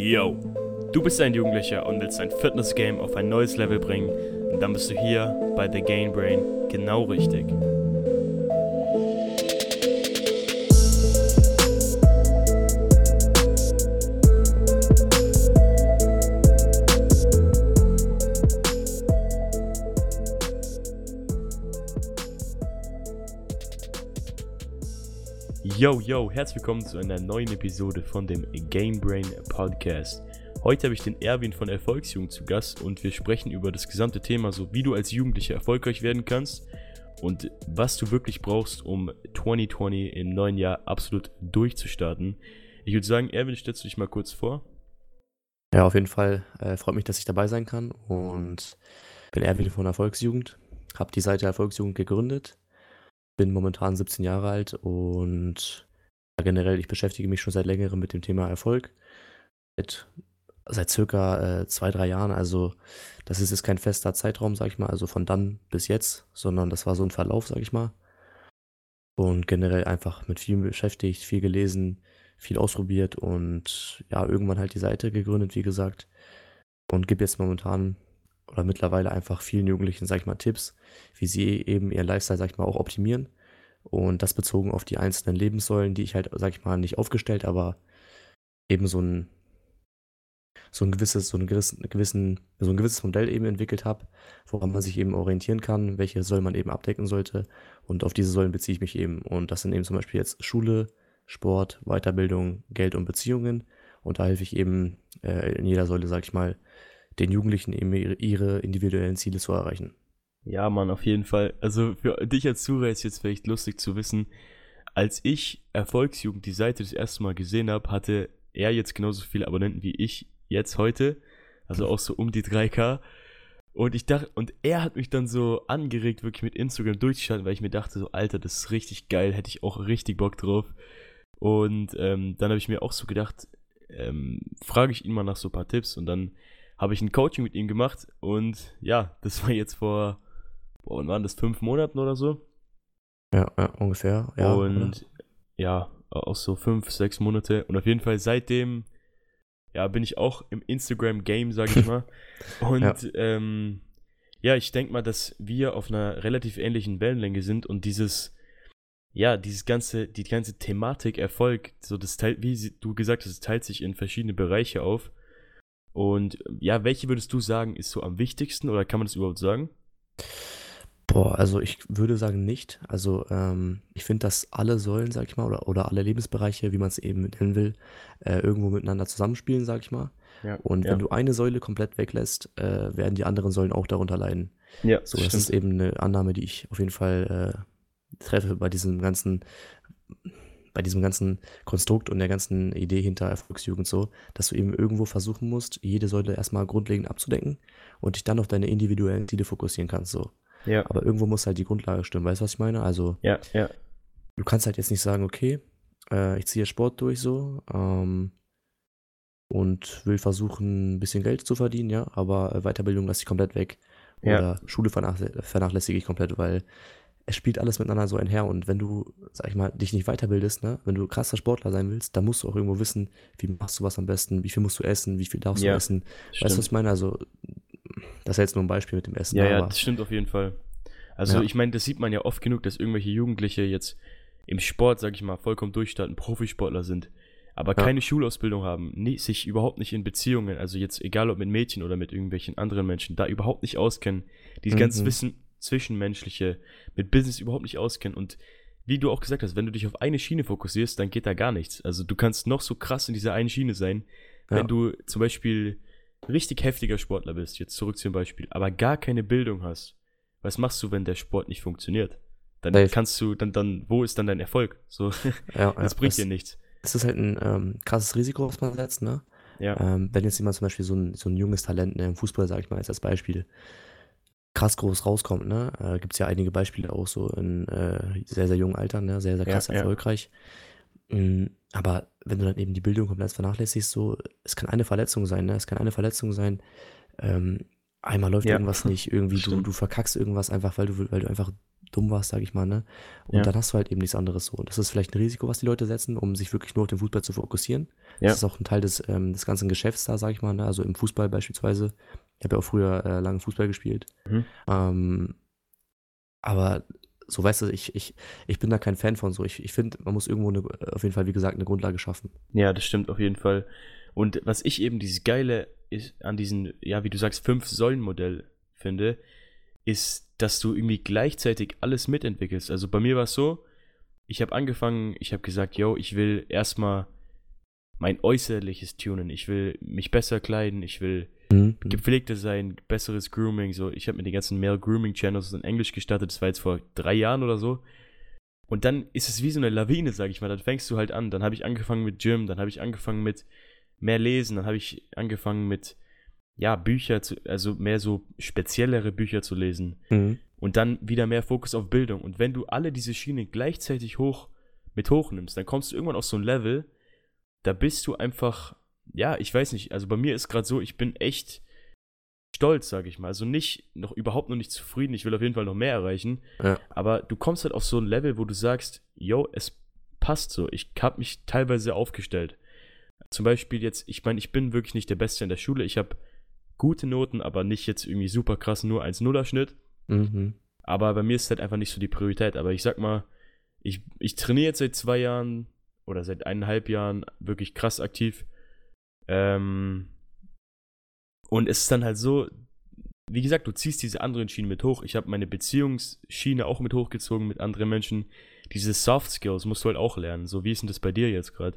Yo, du bist ein Jugendlicher und willst dein Fitness-Game auf ein neues Level bringen, und dann bist du hier bei The GainBrain genau richtig. Yo, yo, herzlich willkommen zu einer neuen Episode von dem Gamebrain-Podcast. Heute habe ich den Erwin von Erfolgsjugend zu Gast und wir sprechen über das gesamte Thema, so wie du als Jugendlicher erfolgreich werden kannst und was du wirklich brauchst, um 2020 im neuen Jahr absolut durchzustarten. Ich würde sagen, Erwin, stellst du dich mal kurz vor? Ja, auf jeden Fall. Freut mich, dass ich dabei sein kann, und bin Erwin von Erfolgsjugend, habe die Seite Erfolgsjugend gegründet. Bin momentan 17 Jahre alt und generell, ich beschäftige mich schon seit längerem mit dem Thema Erfolg. Seit circa 2-3 Jahren, also das ist jetzt kein fester Zeitraum, sag ich mal, also von dann bis jetzt, sondern das war so ein Verlauf, sag ich mal. Und generell einfach mit viel beschäftigt, viel gelesen, viel ausprobiert und ja, irgendwann halt die Seite gegründet, wie gesagt. Und gebe jetzt momentan oder mittlerweile einfach vielen Jugendlichen, sag ich mal, Tipps, wie sie eben ihren Lifestyle, sag ich mal, auch optimieren, und das bezogen auf die einzelnen Lebenssäulen, die ich halt, sag ich mal, nicht aufgestellt, aber eben so ein gewisses Modell eben entwickelt habe, woran man sich eben orientieren kann, welche Säulen man eben abdecken sollte, und auf diese Säulen beziehe ich mich eben, und das sind eben zum Beispiel jetzt Schule, Sport, Weiterbildung, Geld und Beziehungen, und da helfe ich eben in jeder Säule, sag ich mal, den Jugendlichen eben ihre individuellen Ziele zu erreichen. Ja, Mann, auf jeden Fall. Also für dich als Zuhörer ist jetzt vielleicht lustig zu wissen, als ich Erfolgsjugend die Seite das erste Mal gesehen habe, hatte er jetzt genauso viele Abonnenten wie ich jetzt heute, also auch so um die 3K. Und ich dachte, und er hat mich dann so angeregt, wirklich mit Instagram durchzustarten, weil ich mir dachte so, Alter, das ist richtig geil, hätte ich auch richtig Bock drauf. Und dann habe ich mir auch so gedacht, frage ich ihn mal nach so ein paar Tipps, und dann habe ich ein Coaching mit ihm gemacht, und ja, das war jetzt vor, wann waren das, 5 Monaten oder so? Ja, ungefähr. Ja, und ja, auch so 5-6 Monate, und auf jeden Fall seitdem, ja, bin ich auch im Instagram-Game, sag ich mal. Und ja, ich denke mal, dass wir auf einer relativ ähnlichen Wellenlänge sind, und die ganze Thematik Erfolg, so das teilt, wie du gesagt hast, es teilt sich in verschiedene Bereiche auf. Und ja, welche würdest du sagen, ist so am wichtigsten, oder kann man das überhaupt sagen? Boah, also ich würde sagen nicht. Also ich finde, dass alle Säulen, sag ich mal, oder alle Lebensbereiche, wie man es eben nennen will, irgendwo miteinander zusammenspielen, sag ich mal. Ja, und wenn du eine Säule komplett weglässt, werden die anderen Säulen auch darunter leiden. Ja, so, das ist eben eine Annahme, die ich auf jeden Fall treffe bei diesem ganzen Konstrukt und der ganzen Idee hinter Erfolgsjugend, so, dass du eben irgendwo versuchen musst, jede Säule erstmal grundlegend abzudecken und dich dann auf deine individuellen Ziele fokussieren kannst, so. Ja. Aber irgendwo muss halt die Grundlage stimmen, weißt du, was ich meine? Also, ja. Du kannst halt jetzt nicht sagen, okay, ich ziehe Sport durch, so, und will versuchen, ein bisschen Geld zu verdienen, ja, aber Weiterbildung lasse ich komplett weg. Ja. Oder Schule vernachlässige ich komplett, weil es spielt alles miteinander so einher, und wenn du, sag ich mal, dich nicht weiterbildest, ne, wenn du krasser Sportler sein willst, dann musst du auch irgendwo wissen, wie machst du was am besten, wie viel musst du essen, wie viel darfst du essen. Stimmt. Weißt du, was ich meine? Also, das ist jetzt nur ein Beispiel mit dem Essen. Ja, aber ja, das stimmt auf jeden Fall. Also, ich meine, das sieht man ja oft genug, dass irgendwelche Jugendliche jetzt im Sport, sag ich mal, vollkommen durchstarten, Profisportler sind, aber keine Schulausbildung haben, sich überhaupt nicht in Beziehungen, also jetzt egal ob mit Mädchen oder mit irgendwelchen anderen Menschen, da überhaupt nicht auskennen, dieses ganze Wissen, Zwischenmenschliche, mit Business überhaupt nicht auskennen, und wie du auch gesagt hast, wenn du dich auf eine Schiene fokussierst, dann geht da gar nichts. Also du kannst noch so krass in dieser einen Schiene sein, wenn du zum Beispiel richtig heftiger Sportler bist, jetzt zurück zum Beispiel, aber gar keine Bildung hast. Was machst du, wenn der Sport nicht funktioniert? Dann kannst du, dann wo ist dann dein Erfolg? So, das bringt dir nichts. Es ist halt ein krasses Risiko, was man setzt, ne? Ja. Wenn jetzt jemand zum Beispiel so ein junges Talent, ne, im Fußball, sag ich mal, als Beispiel, krass groß rauskommt, ne? Gibt es ja einige Beispiele auch so in sehr, sehr jungen Altern, ne? Sehr, sehr krass erfolgreich. Aber wenn du dann eben die Bildung komplett vernachlässigst, so, es kann eine Verletzung sein, ne? Einmal läuft irgendwas nicht, irgendwie du verkackst irgendwas einfach, weil du einfach dumm warst, sage ich mal, ne? Und dann hast du halt eben nichts anderes so. Das ist vielleicht ein Risiko, was die Leute setzen, um sich wirklich nur auf den Fußball zu fokussieren. Ja. Das ist auch ein Teil des ganzen Geschäfts da, sage ich mal, ne? Also im Fußball beispielsweise. Ich habe ja auch früher lange Fußball gespielt. Mhm. Aber so, weißt du, ich bin da kein Fan von so. Ich finde, man muss irgendwo auf jeden Fall, wie gesagt, eine Grundlage schaffen. Ja, das stimmt auf jeden Fall. Und was ich eben dieses Geile ist an diesem, ja, wie du sagst, 5-Säulen-Modell finde, ist, dass du irgendwie gleichzeitig alles mitentwickelst. Also bei mir war es so, ich habe angefangen, ich habe gesagt, yo, ich will erstmal mein Äußerliches tunen, ich will mich besser kleiden, ich will gepflegter sein, besseres Grooming, so. Ich habe mir die ganzen Male Grooming Channels in Englisch gestartet, das war jetzt vor 3 Jahren oder so. Und dann ist es wie so eine Lawine, sag ich mal, dann fängst du halt an. Dann habe ich angefangen mit Gym, dann habe ich angefangen mit mehr Lesen, dann habe ich angefangen mit, ja, Bücher, also mehr so speziellere Bücher zu lesen. Mhm. Und dann wieder mehr Fokus auf Bildung. Und wenn du alle diese Schienen gleichzeitig hochnimmst, dann kommst du irgendwann auf so ein Level, da bist du einfach, ja, ich weiß nicht, also bei mir ist gerade so, ich bin echt stolz, sage ich mal. Also überhaupt noch nicht zufrieden, ich will auf jeden Fall noch mehr erreichen. Ja. Aber du kommst halt auf so ein Level, wo du sagst, yo, es passt so. Ich habe mich teilweise aufgestellt. Zum Beispiel jetzt, ich meine, ich bin wirklich nicht der Beste in der Schule. Ich habe gute Noten, aber nicht jetzt irgendwie super krass, nur 1,0er-Schnitt. Mhm. Aber bei mir ist halt einfach nicht so die Priorität. Aber ich sag mal, ich trainiere jetzt seit 2 Jahren oder seit 1,5 Jahren wirklich krass aktiv. Und es ist dann halt so, wie gesagt, du ziehst diese anderen Schienen mit hoch. Ich habe meine Beziehungsschiene auch mit hochgezogen mit anderen Menschen. Diese Soft Skills musst du halt auch lernen. So, wie ist denn das bei dir jetzt gerade?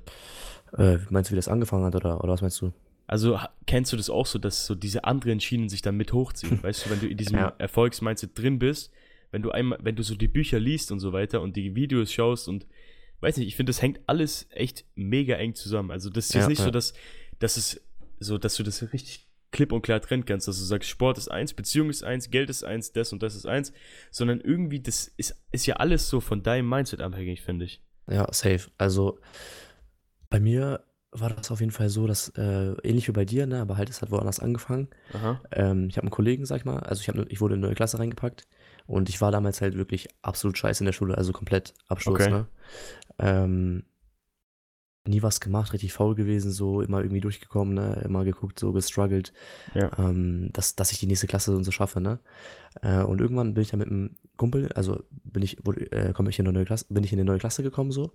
Meinst du, wie das angefangen hat, oder was meinst du? Also kennst du das auch so, dass so diese anderen Schienen sich dann mit hochziehen? Weißt du, wenn du in diesem Erfolgsmindset drin bist, wenn du so die Bücher liest und so weiter und die Videos schaust und weiß nicht, ich finde, das hängt alles echt mega eng zusammen. Also das ist jetzt nicht so, dass es so, dass du das richtig klipp und klar trennen kannst, dass du sagst, Sport ist 1, Beziehung ist 1, Geld ist 1, das und das ist 1, sondern irgendwie, das ist ja alles so von deinem Mindset abhängig, finde ich. Ja, safe. Also bei mir war das auf jeden Fall so, dass, ähnlich wie bei dir, ne, aber halt, es hat woanders angefangen. Ich habe einen Kollegen, sag ich mal, also ich wurde in eine neue Klasse reingepackt und ich war damals halt wirklich absolut scheiße in der Schule, also komplett Absturz, ne? Nie was gemacht, richtig faul gewesen, so immer irgendwie durchgekommen, ne? Immer geguckt, so gestruggelt, dass ich die nächste Klasse und so schaffe, ne? Und irgendwann bin ich dann mit einem Kumpel, also bin ich in eine neue Klasse gekommen, so.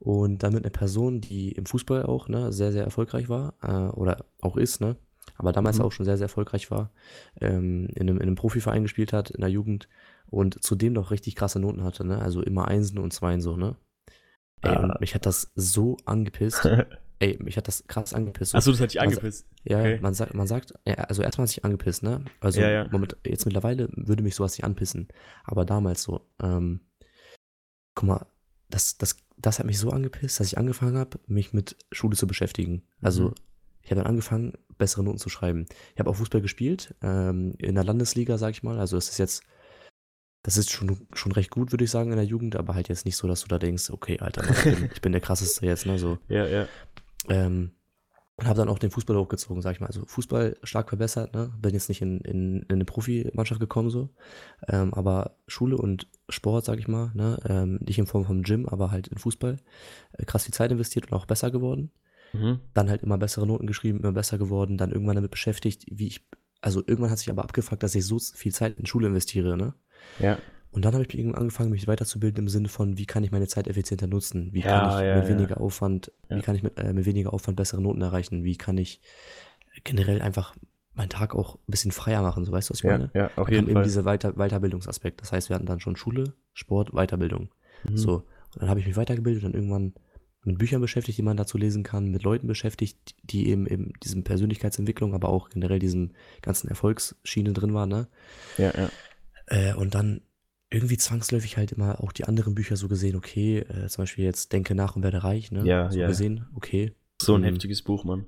Und dann mit einer Person, die im Fußball auch, ne, sehr, sehr erfolgreich war, oder auch ist, ne, aber damals auch schon sehr, sehr erfolgreich war, in einem Profiverein gespielt hat, in der Jugend und zudem noch richtig krasse Noten hatte, ne, also immer 1er und 2er so, ne. Ey, und mich hat das so angepisst. Mich hat das krass angepisst. Achso, das hat dich angepisst. Ja, okay. man sagt, ja, also erstmal hat es dich angepisst, ne, also jetzt mittlerweile würde mich sowas nicht anpissen, aber damals so, guck mal, das hat mich so angepisst, dass ich angefangen habe, mich mit Schule zu beschäftigen. Also ich habe dann angefangen, bessere Noten zu schreiben. Ich habe auch Fußball gespielt, in der Landesliga, sag ich mal. Also das ist schon recht gut, würde ich sagen, in der Jugend, aber halt jetzt nicht so, dass du da denkst, okay, Alter, ich bin der Krasseste jetzt, ne, so. Ja. Und habe dann auch den Fußball hochgezogen, sag ich mal. Also Fußball stark verbessert, ne? Bin jetzt nicht in eine Profimannschaft gekommen, so. Aber Schule und Sport, sag ich mal, ne? Nicht in Form vom Gym, aber halt in Fußball. Krass viel Zeit investiert und auch besser geworden. Dann halt immer bessere Noten geschrieben, immer besser geworden. Dann irgendwann damit beschäftigt, irgendwann hat sich aber abgefuckt, dass ich so viel Zeit in Schule investiere, ne? Ja. Und dann habe ich irgendwann angefangen, mich weiterzubilden im Sinne von, wie kann ich meine Zeit effizienter nutzen? Wie kann ich mit weniger Aufwand, mit weniger Aufwand bessere Noten erreichen? Wie kann ich generell einfach meinen Tag auch ein bisschen freier machen? So, weißt du, was ich meine? Ja, auf jeden Fall. Eben dieser Weiterbildungsaspekt. Das heißt, wir hatten dann schon Schule, Sport, Weiterbildung. So, und dann habe ich mich weitergebildet und dann irgendwann mit Büchern beschäftigt, die man dazu lesen kann, mit Leuten beschäftigt, die eben in diesem Persönlichkeitsentwicklung, aber auch generell diesem ganzen Erfolgsschiene drin waren, ne? Ja. Und dann irgendwie zwangsläufig halt immer auch die anderen Bücher so gesehen, okay, zum Beispiel jetzt Denke nach und werde reich, ne? Ja, so gesehen, okay. So ein heftiges Buch, Mann.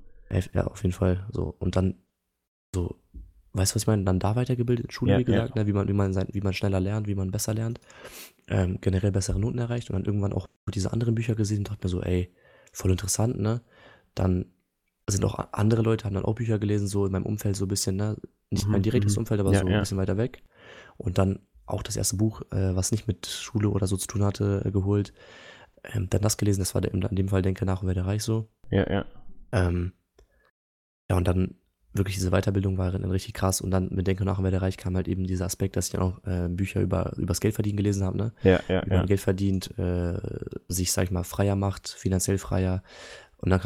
Ja, auf jeden Fall. So. Und dann so, weißt du, was ich meine? Dann da weitergebildet, in Schule, wie gesagt, ne? wie man schneller lernt, wie man besser lernt, generell bessere Noten erreicht und dann irgendwann auch diese anderen Bücher gesehen und dachte mir so, ey, voll interessant, ne? Dann sind auch andere Leute, haben dann auch Bücher gelesen, so in meinem Umfeld so ein bisschen, ne? Nicht mein direktes Umfeld, aber so ein bisschen weiter weg. Und dann auch das erste Buch, was nicht mit Schule oder so zu tun hatte, geholt. Dann das gelesen, das war in dem Fall Denke nach und werde reich so. Ja, ja. Ja, und dann wirklich diese Weiterbildung war dann richtig krass. Und dann mit Denke nach und werde reich kam halt eben dieser Aspekt, dass ich dann auch Bücher übers Geldverdienen gelesen habe, ne? Ja, ja, über Geld verdient, sich, sag ich mal, freier macht, finanziell freier. Und dann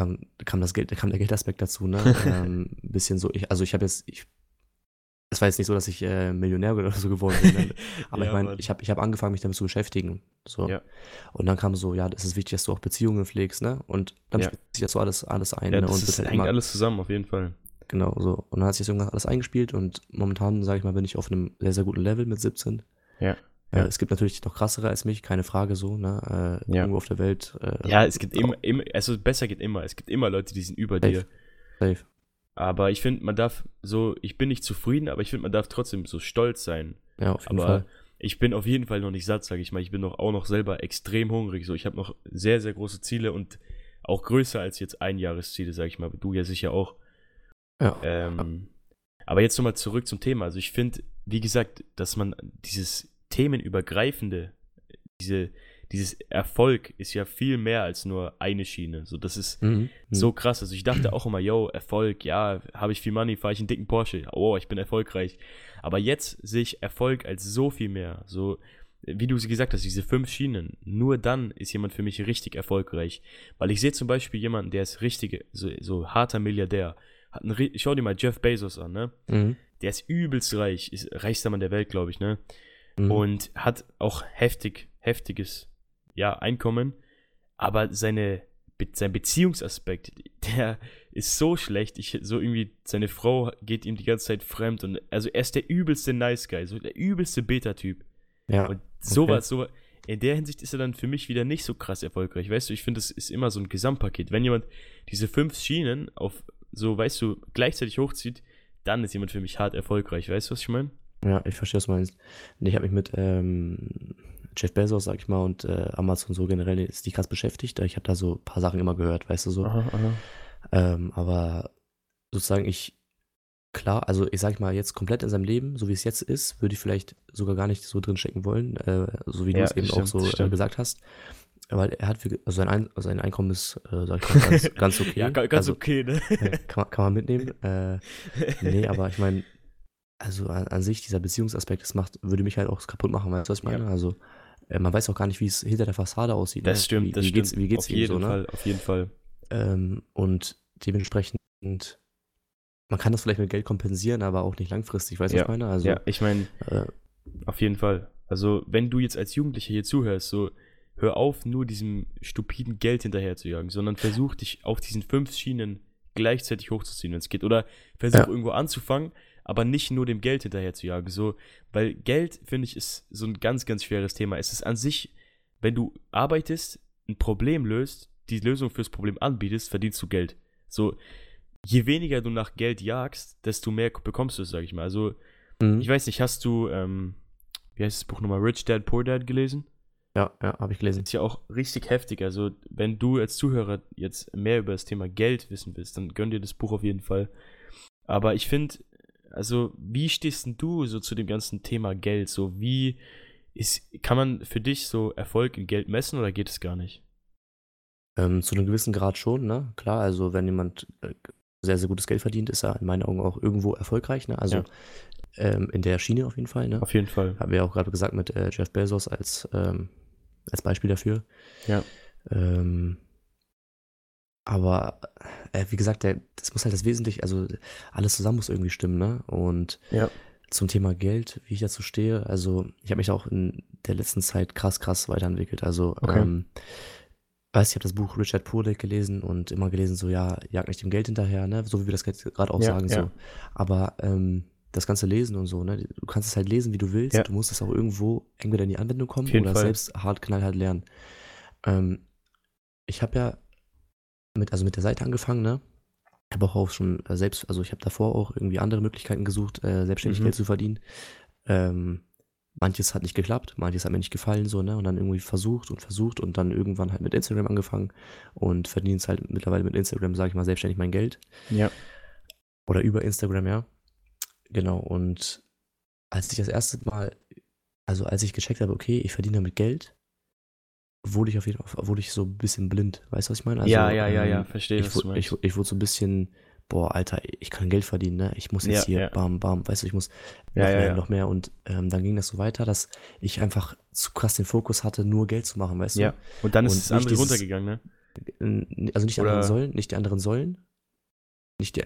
kam der Geldaspekt dazu, ne? Bisschen so, es war jetzt nicht so, dass ich Millionär oder so geworden bin, ne? Aber ja, ich meine, ich hab angefangen, mich damit zu beschäftigen. So. Ja. Und dann kam so, ja, es ist wichtig, dass du auch Beziehungen pflegst, ne? Und dann spielt sich das so alles ein. Ja, ne? Und das hängt alles zusammen, auf jeden Fall. Genau, so. Und dann hat sich das irgendwann alles eingespielt und momentan, sage ich mal, bin ich auf einem sehr, sehr guten Level mit 17. Ja. Ja. Es gibt natürlich noch krassere als mich, keine Frage so, ne? Irgendwo auf der Welt. Es gibt immer, also besser geht immer. Es gibt immer Leute, die sind über dir. Safe. Aber ich finde, man darf so, ich bin nicht zufrieden, aber ich finde, man darf trotzdem so stolz sein. Ja, auf jeden Fall. Ich bin auf jeden Fall noch nicht satt, sage ich mal. Ich bin auch noch selber extrem hungrig. So, ich habe noch sehr, sehr große Ziele und auch größer als jetzt Einjahresziele, sage ich mal. Du ja sicher auch. Ja. Aber jetzt nochmal zurück zum Thema. Also ich finde, wie gesagt, dass man dieses themenübergreifende, dieses Erfolg ist ja viel mehr als nur eine Schiene. So, das ist so krass. Also ich dachte auch immer, yo, Erfolg, ja, habe ich viel Money, fahre ich einen dicken Porsche. Oh, ich bin erfolgreich. Aber jetzt sehe ich Erfolg als so viel mehr. So, wie du gesagt hast, diese 5 Schienen. Nur dann ist jemand für mich richtig erfolgreich. Weil ich sehe zum Beispiel jemanden, der ist richtig, so harter Milliardär. Schau dir mal Jeff Bezos an, ne? Der ist übelst reich, ist reichster Mann der Welt, glaube ich, ne? Und hat auch heftiges Einkommen, aber sein Beziehungsaspekt, der ist so schlecht, seine Frau geht ihm die ganze Zeit fremd und also er ist der übelste Nice Guy, so der übelste Beta-Typ. Ja. Und sowas, in der Hinsicht ist er dann für mich wieder nicht so krass erfolgreich, weißt du, ich finde, das ist immer so ein Gesamtpaket. Wenn jemand diese 5 Schienen auf so, weißt du, gleichzeitig hochzieht, dann ist jemand für mich hart erfolgreich, weißt du, was ich meine? Ja, ich verstehe, was du meinst. Ich habe mich mit Jeff Bezos, sag ich mal, und Amazon so generell ist die krass beschäftigt. Ich habe da so ein paar Sachen immer gehört, weißt du so. Aha. Aber sozusagen ich sag mal, jetzt komplett in seinem Leben, so wie es jetzt ist, würde ich vielleicht sogar gar nicht so drin stecken wollen, so wie du es eben gesagt hast. Weil er hat sein Einkommen ist, sag ich mal, ganz okay. Ja, ganz also, okay, ne? Kann man mitnehmen. Aber ich meine, also an sich, dieser Beziehungsaspekt, würde mich halt auch kaputt machen, weißt du, was ich meine? Ja. Also man weiß auch gar nicht, wie es hinter der Fassade aussieht. Das stimmt, das stimmt. Wie geht's ihm so, ne? Auf jeden Fall. Und dementsprechend, man kann das vielleicht mit Geld kompensieren, aber auch nicht langfristig, weißt du, was ich meine? Also, ja, ich meine, auf jeden Fall. Also wenn du jetzt als Jugendlicher hier zuhörst, so hör auf, nur diesem stupiden Geld hinterherzujagen, sondern versuch dich auf diesen 5 Schienen gleichzeitig hochzuziehen, wenn es geht. Oder versuch irgendwo anzufangen, aber nicht nur dem Geld hinterherzujagen. So, weil Geld, finde ich, ist so ein ganz, ganz schweres Thema. Es ist an sich, wenn du arbeitest, ein Problem löst, die Lösung fürs Problem anbietest, verdienst du Geld. So, je weniger du nach Geld jagst, desto mehr bekommst du es, sag ich mal. Also, ich weiß nicht, hast du, wie heißt das Buch nochmal, Rich Dad, Poor Dad gelesen? Ja, habe ich gelesen. Das ist ja auch richtig heftig. Also, wenn du als Zuhörer jetzt mehr über das Thema Geld wissen willst, dann gönn dir das Buch auf jeden Fall. Aber ich finde, also, wie stehst denn du so zu dem ganzen Thema Geld? So, kann man für dich so Erfolg in Geld messen oder geht es gar nicht? Zu einem gewissen Grad schon, ne? Klar, also, wenn jemand sehr, sehr gutes Geld verdient, ist er in meinen Augen auch irgendwo erfolgreich, ne? Also, in der Schiene auf jeden Fall, ne? Auf jeden Fall. Haben wir ja auch gerade gesagt mit Jeff Bezos als als Beispiel dafür. Ja. Aber wie gesagt, das muss halt das Wesentliche, also alles zusammen muss irgendwie stimmen, ne? Und zum Thema Geld, wie ich dazu stehe, also ich habe mich auch in der letzten Zeit krass weiterentwickelt. Also, ich habe das Buch Rich Dad Poor Dad gelesen und immer gelesen, so, ja, jag nicht dem Geld hinterher, ne? So wie wir das gerade auch sagen, so. Aber, das ganze Lesen und so, ne? Du kannst es halt lesen, wie du willst. Ja. Du musst es auch entweder in die Anwendung kommen oder selbst knallhart lernen. Ich habe ja mit der Seite angefangen, ne? Habe auch schon selbst, also ich habe davor auch irgendwie andere Möglichkeiten gesucht, selbstständig Geld zu verdienen. Manches hat nicht geklappt, manches hat mir nicht gefallen, so, ne? Und dann irgendwie versucht und dann irgendwann halt mit Instagram angefangen und verdiene es halt mittlerweile mit Instagram, sage ich mal, selbstständig mein Geld. Ja. Oder über Instagram, ja. Genau, und als ich das erste Mal Also als ich gecheckt habe, okay, ich verdiene damit Geld, wurde ich so ein bisschen blind. Weißt du, was ich meine? Also, ja, verstehe, was du meinst. Ich wurde so ein bisschen, boah, Alter, ich kann Geld verdienen, ne? Ich muss jetzt bam, bam, weißt du, ich muss noch mehr. Und dann ging das so weiter, dass ich einfach zu krass den Fokus hatte, nur Geld zu machen, weißt du? Ja, und dann ist es andere runtergegangen, ne? Also die anderen sollen nicht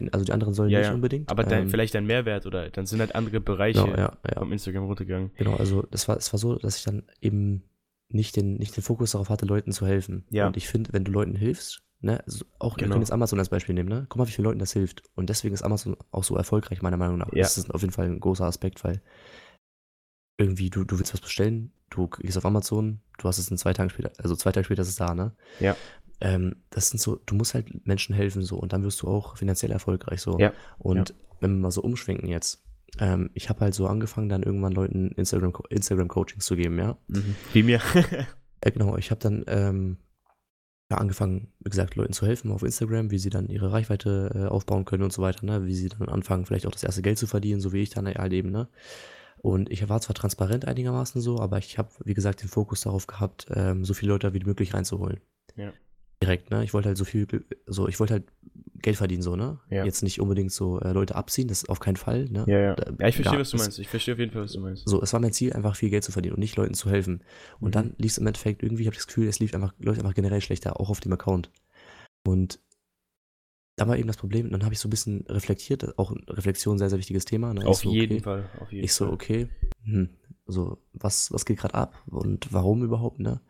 unbedingt. Aber vielleicht dein Mehrwert oder dann sind halt andere Bereiche vom Instagram runtergegangen. Genau, also es war so, dass ich dann eben nicht den Fokus darauf hatte, Leuten zu helfen. Ja. Und ich finde, wenn du Leuten hilfst, ne, also auch wir können jetzt Amazon als Beispiel nehmen, ne? Guck mal, wie vielen Leuten das hilft. Und deswegen ist Amazon auch so erfolgreich, meiner Meinung nach. Ja. Das ist auf jeden Fall ein großer Aspekt, weil irgendwie du willst was bestellen, du gehst auf Amazon, du hast es in 2 Tagen später, also 2 Tage später ist es da, ne? Ja. Das sind so, du musst halt Menschen helfen so und dann wirst du auch finanziell erfolgreich so. Ja. Und wenn wir mal so umschwenken jetzt, ich habe halt so angefangen, dann irgendwann Leuten Instagram-Coachings zu geben, ja. Mhm. Wie mir. Genau, ich habe dann angefangen, wie gesagt, Leuten zu helfen auf Instagram, wie sie dann ihre Reichweite aufbauen können und so weiter, ne? Wie sie dann anfangen, vielleicht auch das erste Geld zu verdienen, so wie ich dann halt eben, ne? Und ich war zwar transparent einigermaßen so, aber ich habe, wie gesagt, den Fokus darauf gehabt, so viele Leute wie möglich reinzuholen. Ja. Direkt, ne? Ich wollte halt ich wollte halt Geld verdienen, so, ne? Ja. Jetzt nicht unbedingt so Leute abziehen, das ist auf keinen Fall, ne? Ja. Ja, ich verstehe, was du meinst. Ich verstehe auf jeden Fall, was du meinst. So, es war mein Ziel, einfach viel Geld zu verdienen und nicht Leuten zu helfen. Und dann lief es im Endeffekt irgendwie, ich habe das Gefühl, es läuft einfach generell schlechter, auch auf dem Account. Und da war eben das Problem, und dann habe ich so ein bisschen reflektiert, auch Reflexion, sehr, sehr wichtiges Thema. Ne? Auf jeden Fall. Was geht gerade ab und warum überhaupt, ne?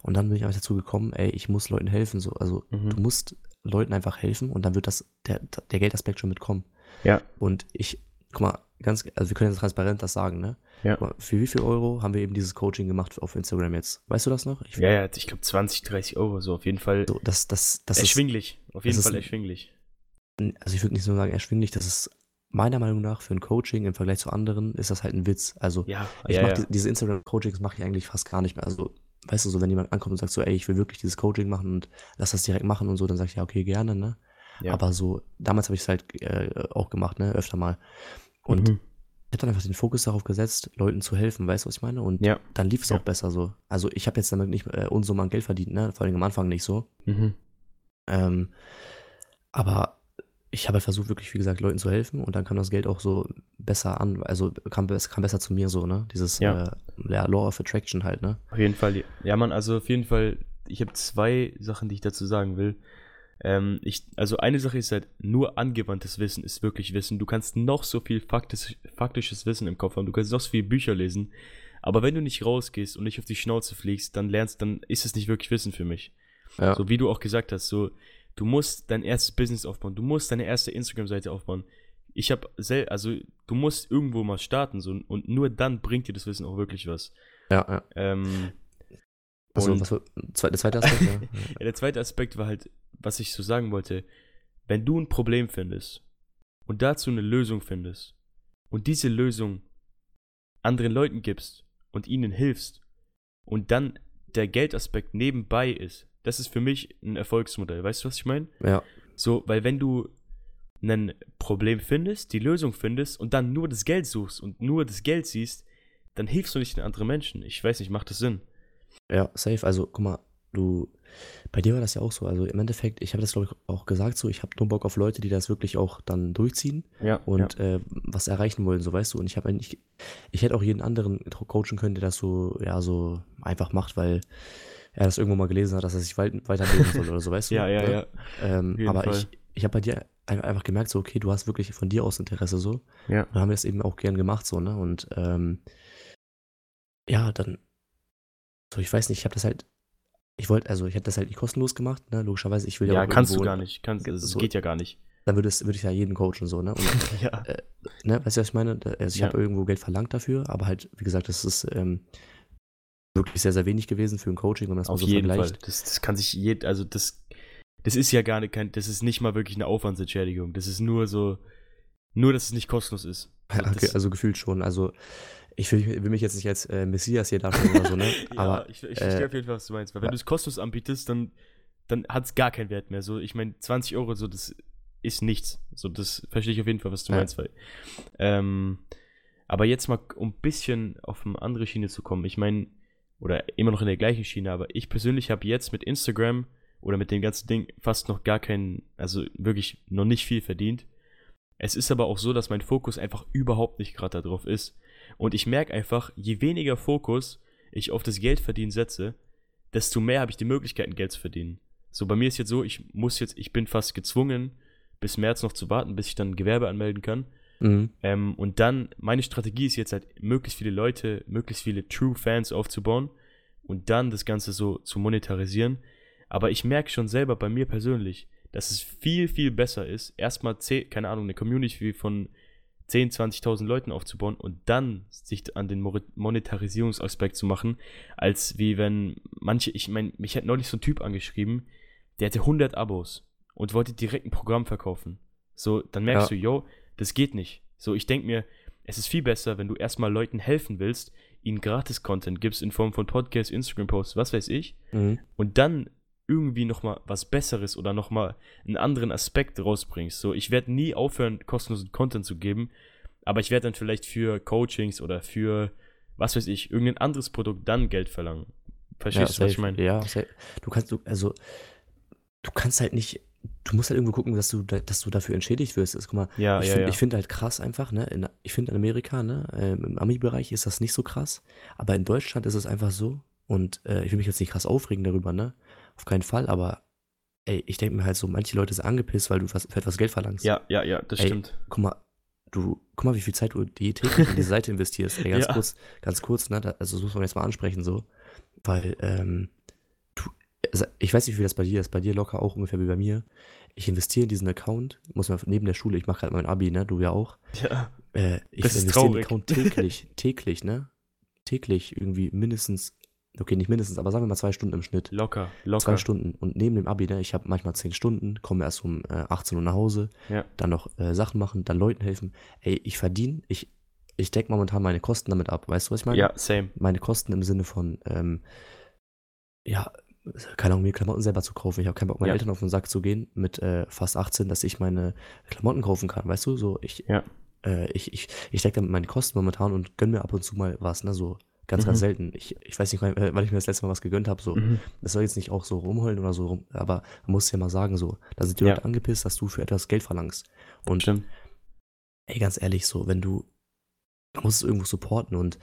Und dann bin ich einfach dazu gekommen, ey, ich muss Leuten helfen. So. Also du musst Leuten einfach helfen und dann wird das der Geldaspekt schon mitkommen. Ja. Und wir können jetzt transparent das sagen, ne? Ja. Guck mal, für wie viel Euro haben wir eben dieses Coaching gemacht auf Instagram jetzt? Weißt du das noch? Ich glaube 20, 30 Euro, so auf jeden Fall. So, das erschwinglich. Auf jeden Fall erschwinglich. Also ich würde nicht nur sagen erschwinglich, das ist meiner Meinung nach für ein Coaching im Vergleich zu anderen ist das halt ein Witz. Also diese Instagram-Coachings mache ich eigentlich fast gar nicht mehr. Also weißt du, so wenn jemand ankommt und sagt so, ey, ich will wirklich dieses Coaching machen und lass das direkt machen und so, dann sag ich, ja, okay, gerne, ne? Ja. Aber so, damals habe ich es halt auch gemacht, ne, öfter mal. Und ich habe dann einfach den Fokus darauf gesetzt, Leuten zu helfen, weißt du, was ich meine? Und dann lief es auch besser so. Also ich habe jetzt damit nicht Unsummen an Geld verdient, ne, vor allem am Anfang nicht so. Aber ich habe halt versucht, wirklich, wie gesagt, Leuten zu helfen und dann kam das Geld auch so besser an, also kam besser zu mir so, ne? Dieses Law of Attraction halt, ne? Auf jeden Fall, ja Mann, also auf jeden Fall, ich habe 2 Sachen, die ich dazu sagen will. Also eine Sache ist halt, nur angewandtes Wissen ist wirklich Wissen. Du kannst noch so viel faktisches Wissen im Kopf haben, du kannst noch so viele Bücher lesen, aber wenn du nicht rausgehst und nicht auf die Schnauze fliegst, dann ist es nicht wirklich Wissen für mich. Ja. So wie du auch gesagt hast, so du musst dein erstes Business aufbauen, du musst deine erste Instagram-Seite aufbauen. Du musst irgendwo mal starten so, und nur dann bringt dir das Wissen auch wirklich was. Ja. Der zweite Aspekt, der zweite Aspekt war halt, was ich so sagen wollte, wenn du ein Problem findest und dazu eine Lösung findest und diese Lösung anderen Leuten gibst und ihnen hilfst und dann der Geldaspekt nebenbei ist, das ist für mich ein Erfolgsmodell. Weißt du, was ich meine? Ja. So, weil wenn du ein Problem findest, die Lösung findest und dann nur das Geld suchst und nur das Geld siehst, dann hilfst du nicht den anderen Menschen. Ich weiß nicht, macht das Sinn? Ja, safe. Also, guck mal, bei dir war das ja auch so. Also, im Endeffekt, ich habe das, glaube ich, auch gesagt so, ich habe nur Bock auf Leute, die das wirklich auch dann durchziehen was erreichen wollen, so, weißt du. Und ich habe eigentlich, ich hätte auch jeden anderen coachen können, der das so, ja, so einfach macht, weil er das irgendwo mal gelesen hat, dass er sich weiterbilden soll oder so, weißt du? Ja. Aber ich habe bei dir einfach gemerkt, so, okay, du hast wirklich von dir aus Interesse, so. Ja. Und dann haben wir das eben auch gern gemacht, so, ne? Und dann, so, ich weiß nicht, ich habe das halt nicht kostenlos gemacht, ne? Logischerweise, ich will ja auch irgendwo. Ja, kannst du gar nicht, das geht ja gar nicht. Dann würde ich ja jeden coachen, so, ne? Und, ne? Weißt du, was ich meine? Also, ich habe irgendwo Geld verlangt dafür, aber halt, wie gesagt, das ist, wirklich sehr, sehr wenig gewesen für ein Coaching, wenn man das mal so vergleicht. Auf jeden Fall. Das kann sich das ist ja gar nicht das ist nicht mal wirklich eine Aufwandsentschädigung. Das ist nur so, dass es nicht kostenlos ist. Also, okay, also gefühlt schon. Also ich will mich jetzt nicht als Messias hier darstellen oder so, ne? Aber ja, ich verstehe auf jeden Fall, was du meinst. Weil wenn du es kostenlos anbietest, dann hat es gar keinen Wert mehr. So, ich meine, 20 Euro, so, das ist nichts. So, das verstehe ich auf jeden Fall, was du meinst. Weil, Aber jetzt mal, um ein bisschen auf eine andere Schiene zu kommen. Ich meine, oder immer noch in der gleichen Schiene, aber ich persönlich habe jetzt mit Instagram oder mit dem ganzen Ding fast noch gar keinen, also wirklich noch nicht viel verdient. Es ist aber auch so, dass mein Fokus einfach überhaupt nicht gerade darauf ist. Und ich merke einfach, je weniger Fokus ich auf das Geldverdienen setze, desto mehr habe ich die Möglichkeiten, Geld zu verdienen. So, bei mir ist jetzt so, ich bin fast gezwungen, bis März noch zu warten, bis ich dann ein Gewerbe anmelden kann. Mhm. Und dann, meine Strategie ist jetzt halt, möglichst viele Leute, möglichst viele True Fans aufzubauen und dann das Ganze so zu monetarisieren. Aber ich merke schon selber bei mir persönlich, dass es viel, viel besser ist, erstmal, eine Community von 10.000, 20.000 Leuten aufzubauen und dann sich an den Monetarisierungsaspekt zu machen, als wie wenn manche, ich meine, mich hat neulich so ein Typ angeschrieben, der hatte 100 Abos und wollte direkt ein Programm verkaufen. So, dann merkst du, yo, das geht nicht. So, ich denke mir, es ist viel besser, wenn du erstmal Leuten helfen willst, ihnen Gratis-Content gibst in Form von Podcasts, Instagram-Posts, was weiß ich, und dann irgendwie nochmal was Besseres oder nochmal einen anderen Aspekt rausbringst. So, ich werde nie aufhören, kostenlosen Content zu geben, aber ich werde dann vielleicht für Coachings oder für, was weiß ich, irgendein anderes Produkt dann Geld verlangen. Verstehst du, was ich meine? Ja, du musst halt irgendwo gucken, dass du dafür entschädigt wirst. Also, guck mal, ich finde halt krass einfach, ne? Ich finde in Amerika, ne, im Ami-Bereich ist das nicht so krass, aber in Deutschland ist es einfach so und ich will mich jetzt nicht krass aufregen darüber, ne? Auf keinen Fall, aber ey, ich denke mir halt so, manche Leute sind angepisst, weil du für etwas Geld verlangst. Ja, das stimmt. Guck mal, wie viel Zeit du täglich in diese Seite investierst. Ey, ganz kurz, ne? Also das muss man jetzt mal ansprechen so, weil ich weiß nicht, wie viel das bei dir ist. Bei dir locker auch ungefähr wie bei mir. Ich investiere in diesen Account, muss man neben der Schule, ich mache gerade mein Abi, ne? Du ja auch. Ja. Ich investiere in den Account täglich, ne? Täglich irgendwie mindestens. Okay, nicht mindestens, aber sagen wir mal 2 Stunden im Schnitt. Locker. 2 Stunden. Und neben dem Abi, ne, ich habe manchmal 10 Stunden, komme erst um 18 Uhr nach Hause, dann noch Sachen machen, dann Leuten helfen. Ey, ich verdiene, ich decke momentan meine Kosten damit ab. Weißt du, was ich meine? Ja, same. Meine Kosten im Sinne von, keine Ahnung, mir Klamotten selber zu kaufen. Ich habe keinen Bock, meinen Eltern auf den Sack zu gehen mit fast 18, dass ich meine Klamotten kaufen kann. Weißt du, so ich decke damit meine Kosten momentan und gönne mir ab und zu mal was, ne, so. Ganz, ganz selten. Ich weiß nicht, weil ich mir das letzte Mal was gegönnt habe. So. Das soll jetzt nicht auch so rumheulen oder so rum, aber man muss ja mal sagen, so, da sind die Leute angepisst, dass du für etwas Geld verlangst. Und ey, ganz ehrlich, so, man muss es irgendwo supporten und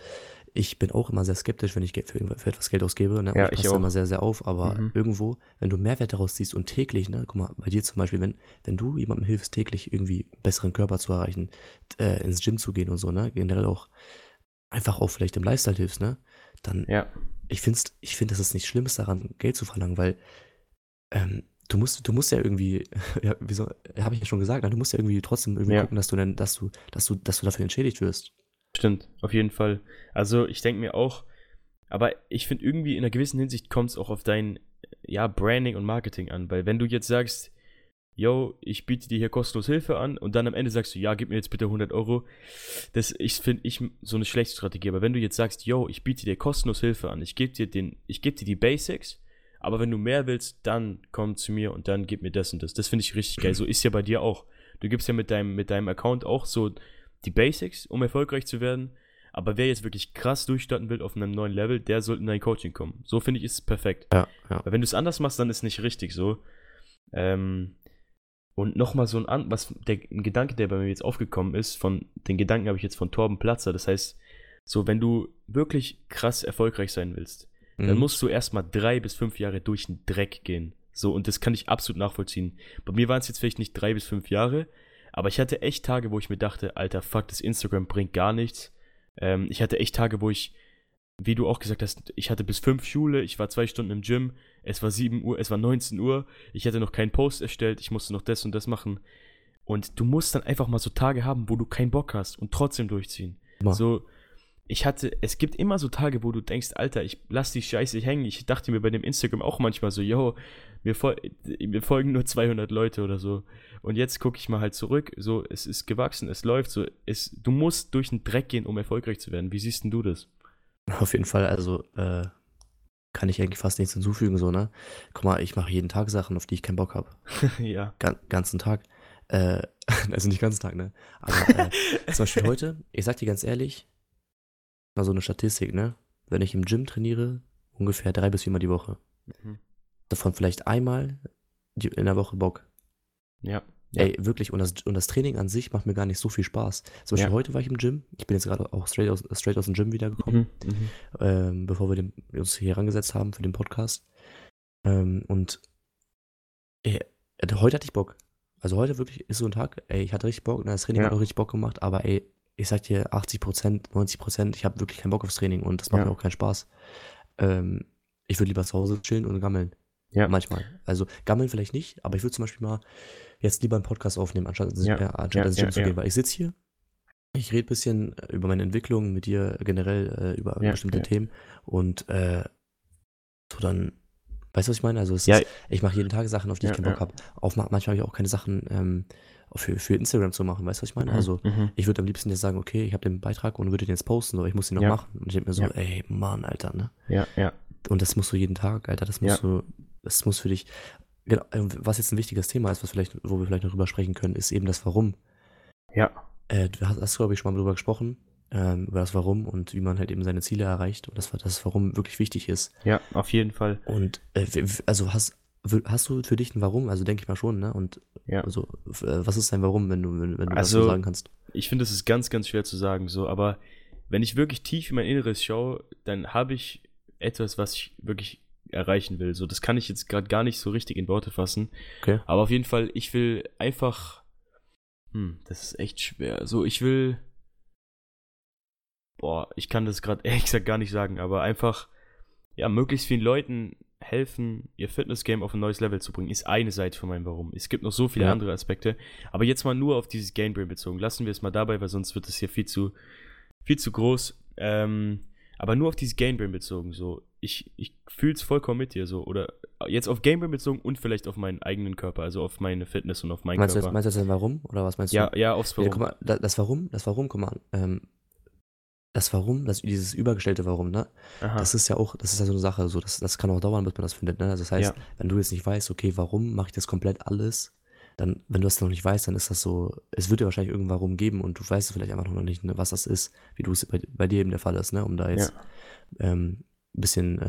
ich bin auch immer sehr skeptisch, wenn ich für etwas Geld ausgebe. Ne? Ja, ich passe immer sehr, sehr auf, aber irgendwo, wenn du Mehrwert daraus ziehst und täglich, ne, guck mal, bei dir zum Beispiel, wenn du jemandem hilfst, täglich irgendwie einen besseren Körper zu erreichen, ins Gym zu gehen und so, ne, generell auch einfach auch vielleicht im Lifestyle hilfst, ne? Dann, ich finde, das ist nichts Schlimmes daran, Geld zu verlangen, weil du musst ja irgendwie, habe ich ja schon gesagt, du musst ja irgendwie trotzdem irgendwie gucken, dass du dafür entschädigt wirst. Stimmt, auf jeden Fall. Also ich denke mir auch, aber ich finde irgendwie in einer gewissen Hinsicht kommt es auch auf dein Branding und Marketing an, weil wenn du jetzt sagst, yo, ich biete dir hier kostenlos Hilfe an und dann am Ende sagst du, ja, gib mir jetzt bitte 100 Euro. Das finde ich so eine schlechte Strategie. Aber wenn du jetzt sagst, yo, ich biete dir kostenlos Hilfe an, ich gebe dir die Basics, aber wenn du mehr willst, dann komm zu mir und dann gib mir das und das. Das finde ich richtig geil. So ist ja bei dir auch. Du gibst ja mit deinem Account auch so die Basics, um erfolgreich zu werden. Aber wer jetzt wirklich krass durchstarten will auf einem neuen Level, der sollte in dein Coaching kommen. So finde ich, ist es perfekt. Ja. Weil wenn du es anders machst, dann ist es nicht richtig so. Und nochmal so ein Gedanke, der bei mir jetzt aufgekommen ist, den Gedanken habe ich jetzt von Torben Platzer, das heißt, so wenn du wirklich krass erfolgreich sein willst, dann musst du erstmal 3 bis 5 Jahre durch den Dreck gehen. So, und das kann ich absolut nachvollziehen. Bei mir waren es jetzt vielleicht nicht 3 bis 5 Jahre, aber ich hatte echt Tage, wo ich mir dachte, Alter, fuck, das Instagram bringt gar nichts. Ich hatte echt Tage, wo ich, wie du auch gesagt hast, ich hatte bis 5 Schule, ich war 2 Stunden im Gym, es war 7 Uhr, es war 19 Uhr, ich hatte noch keinen Post erstellt, ich musste noch das und das machen. Und du musst dann einfach mal so Tage haben, wo du keinen Bock hast und trotzdem durchziehen. Boah. So, es gibt immer so Tage, wo du denkst, Alter, ich lass die Scheiße hängen. Ich dachte mir bei dem Instagram auch manchmal so, yo, mir folgen nur 200 Leute oder so. Und jetzt gucke ich mal halt zurück, so, es ist gewachsen, es läuft, so, du musst durch den Dreck gehen, um erfolgreich zu werden. Wie siehst denn du das? Auf jeden Fall, also kann ich eigentlich fast nichts hinzufügen, so, ne? Guck mal, ich mache jeden Tag Sachen, auf die ich keinen Bock habe. Ganzen Tag. Also nicht den ganzen Tag, ne? Aber zum Beispiel heute, ich sag dir ganz ehrlich, mal so eine Statistik, ne? Wenn ich im Gym trainiere, ungefähr 3 bis 4 Mal die Woche. Mhm. Davon vielleicht einmal in der Woche Bock. Ja. Ey, wirklich, und das Training an sich macht mir gar nicht so viel Spaß. Zum Beispiel heute war ich im Gym, ich bin jetzt gerade auch straight aus dem Gym wiedergekommen, bevor wir uns hier herangesetzt haben für den Podcast. Heute hatte ich Bock. Also heute wirklich ist so ein Tag, ey, ich hatte richtig Bock, und das Training hat auch richtig Bock gemacht, aber ey, ich sag dir, 80%, 90%, ich habe wirklich keinen Bock aufs Training, und das macht mir auch keinen Spaß. Ich würde lieber zu Hause chillen und gammeln. Ja. Manchmal. Also gammeln vielleicht nicht, aber ich würde zum Beispiel mal jetzt lieber einen Podcast aufnehmen, anstatt ins Gym zu gehen, weil ich sitze hier, ich rede ein bisschen über meine Entwicklung mit dir, generell über bestimmte Themen, und so dann, weißt du, was ich meine? Also ich mache jeden Tag Sachen, auf die ich keinen Bock habe. Manchmal habe ich auch keine Sachen für Instagram zu machen, weißt du, was ich meine? Also ich würde am liebsten jetzt sagen, okay, ich habe den Beitrag und würde den jetzt posten, aber ich muss den noch machen. Und ich denke mir so, ey, Mann, Alter, ne? Ja, ja. Und das musst du jeden Tag, Alter, das musst du... Es muss für dich, genau, was jetzt ein wichtiges Thema ist, wo wir vielleicht noch drüber sprechen können, ist eben das Warum. Ja. Du hast, glaube ich, schon mal drüber gesprochen, über das Warum und wie man halt eben seine Ziele erreicht, und das Warum wirklich wichtig ist. Ja, auf jeden Fall. Und also hast du für dich ein Warum? Also denke ich mal schon, ne? Und also, was ist dein Warum, wenn du das so sagen kannst? Ich finde, das ist ganz, ganz schwer zu sagen, so, aber wenn ich wirklich tief in mein Inneres schaue, dann habe ich etwas, was ich wirklich erreichen will. So, das kann ich jetzt gerade gar nicht so richtig in Worte fassen. Okay. Aber auf jeden Fall, ich will einfach. Das ist echt schwer. So, ich will. Ich kann das gerade ehrlich gesagt gar nicht sagen, aber einfach, möglichst vielen Leuten helfen, ihr Fitness-Game auf ein neues Level zu bringen, ist eine Seite von meinem Warum. Es gibt noch so viele andere Aspekte, aber jetzt mal nur auf dieses Gamebrain bezogen. Lassen wir es mal dabei, weil sonst wird das hier viel zu groß. Aber nur auf dieses Gamebrain bezogen, so. Ich fühle es vollkommen mit dir, so. Oder jetzt auf Gamebrain bezogen und vielleicht auf meinen eigenen Körper, also auf meine Fitness und auf meinen Körper. Meinst du das denn Warum? Oder was meinst du? Ja, aufs Warum. Ja, guck mal, das Warum, guck mal, das Warum, dieses übergestellte Warum, ne? Aha. Das ist ja so eine Sache, so. Das kann auch dauern, bis man das findet, ne? Also das heißt, wenn du jetzt nicht weißt, okay, warum mache ich das komplett alles, dann, wenn du das noch nicht weißt, dann ist das so, es wird dir wahrscheinlich irgendwann Warum geben, und du weißt vielleicht einfach noch nicht, ne, was das ist, wie du es bei dir eben der Fall ist, ne, um da jetzt ein bisschen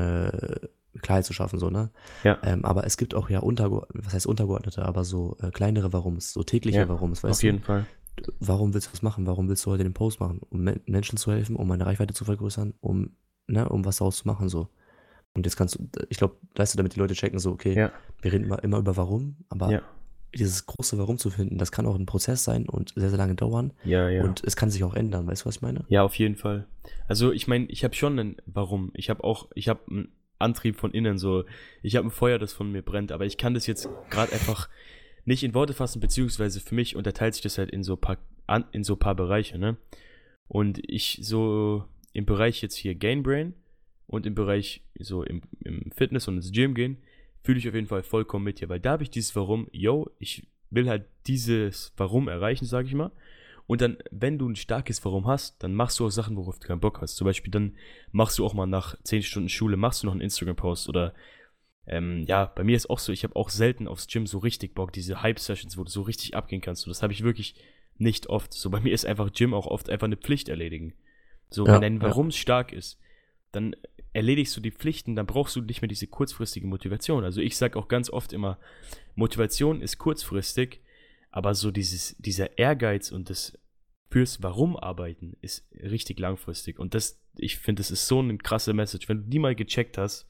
Klarheit zu schaffen, so, ne? Ja. Aber es gibt auch untergeordnete, aber so kleinere Warums, so tägliche Warums, weißt du? Auf jeden Fall. Warum willst du was machen? Warum willst du heute den Post machen? Um Menschen zu helfen, um meine Reichweite zu vergrößern, um was daraus zu machen, so. Und jetzt ich glaube, weißt du, damit die Leute checken, so, okay, wir reden immer über Warum, aber dieses große Warum zu finden, das kann auch ein Prozess sein und sehr, sehr lange dauern. Ja, ja. Und es kann sich auch ändern, weißt du, was ich meine? Ja, auf jeden Fall. Also ich meine, ich habe schon ein Warum. Ich habe einen Antrieb von innen, so. Ich habe ein Feuer, das von mir brennt, aber ich kann das jetzt gerade einfach nicht in Worte fassen, beziehungsweise für mich unterteilt sich das halt in so paar Bereiche, ne? Und ich so im Bereich jetzt hier Gainbrain und im Bereich so im Fitness und ins Gym gehen, fühle ich auf jeden Fall vollkommen mit dir, weil da habe ich dieses Warum, ich will halt dieses Warum erreichen, sage ich mal. Und dann, wenn du ein starkes Warum hast, dann machst du auch Sachen, worauf du keinen Bock hast. Zum Beispiel dann machst du auch mal nach 10 Stunden Schule, machst du noch einen Instagram-Post oder bei mir ist auch so, ich habe auch selten aufs Gym so richtig Bock, diese Hype-Sessions, wo du so richtig abgehen kannst. So, das habe ich wirklich nicht oft. So, bei mir ist einfach Gym auch oft einfach eine Pflicht erledigen. So, wenn dein Warum stark ist, dann erledigst du die Pflichten, dann brauchst du nicht mehr diese kurzfristige Motivation. Also ich sage auch ganz oft immer, Motivation ist kurzfristig, aber so dieser Ehrgeiz und das fürs Warum arbeiten ist richtig langfristig. Und das, ich finde, das ist so eine krasse Message. Wenn du die mal gecheckt hast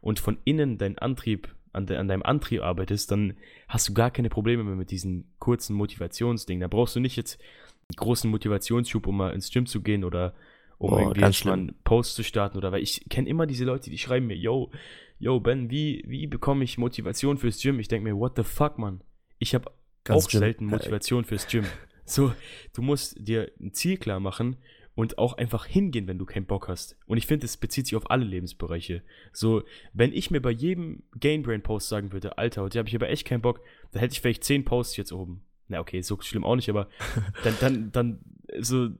und von innen deinen Antrieb, an deinem Antrieb arbeitest, dann hast du gar keine Probleme mehr mit diesen kurzen Motivationsdingen. Da brauchst du nicht jetzt einen großen Motivationsschub, um mal ins Gym zu gehen oder um irgendwie erstmal einen Post zu starten, oder weil ich kenne immer diese Leute, die schreiben mir, yo Ben, wie bekomme ich Motivation fürs Gym? Ich denke mir, what the fuck, Mann? Ich habe auch selten Motivation fürs Gym. So, du musst dir ein Ziel klar machen und auch einfach hingehen, wenn du keinen Bock hast. Und ich finde, es bezieht sich auf alle Lebensbereiche. So, wenn ich mir bei jedem Gainbrain-Post sagen würde, Alter, heute habe ich aber echt keinen Bock, dann hätte ich vielleicht 10 Posts jetzt oben. Na okay, so schlimm auch nicht, aber dann so.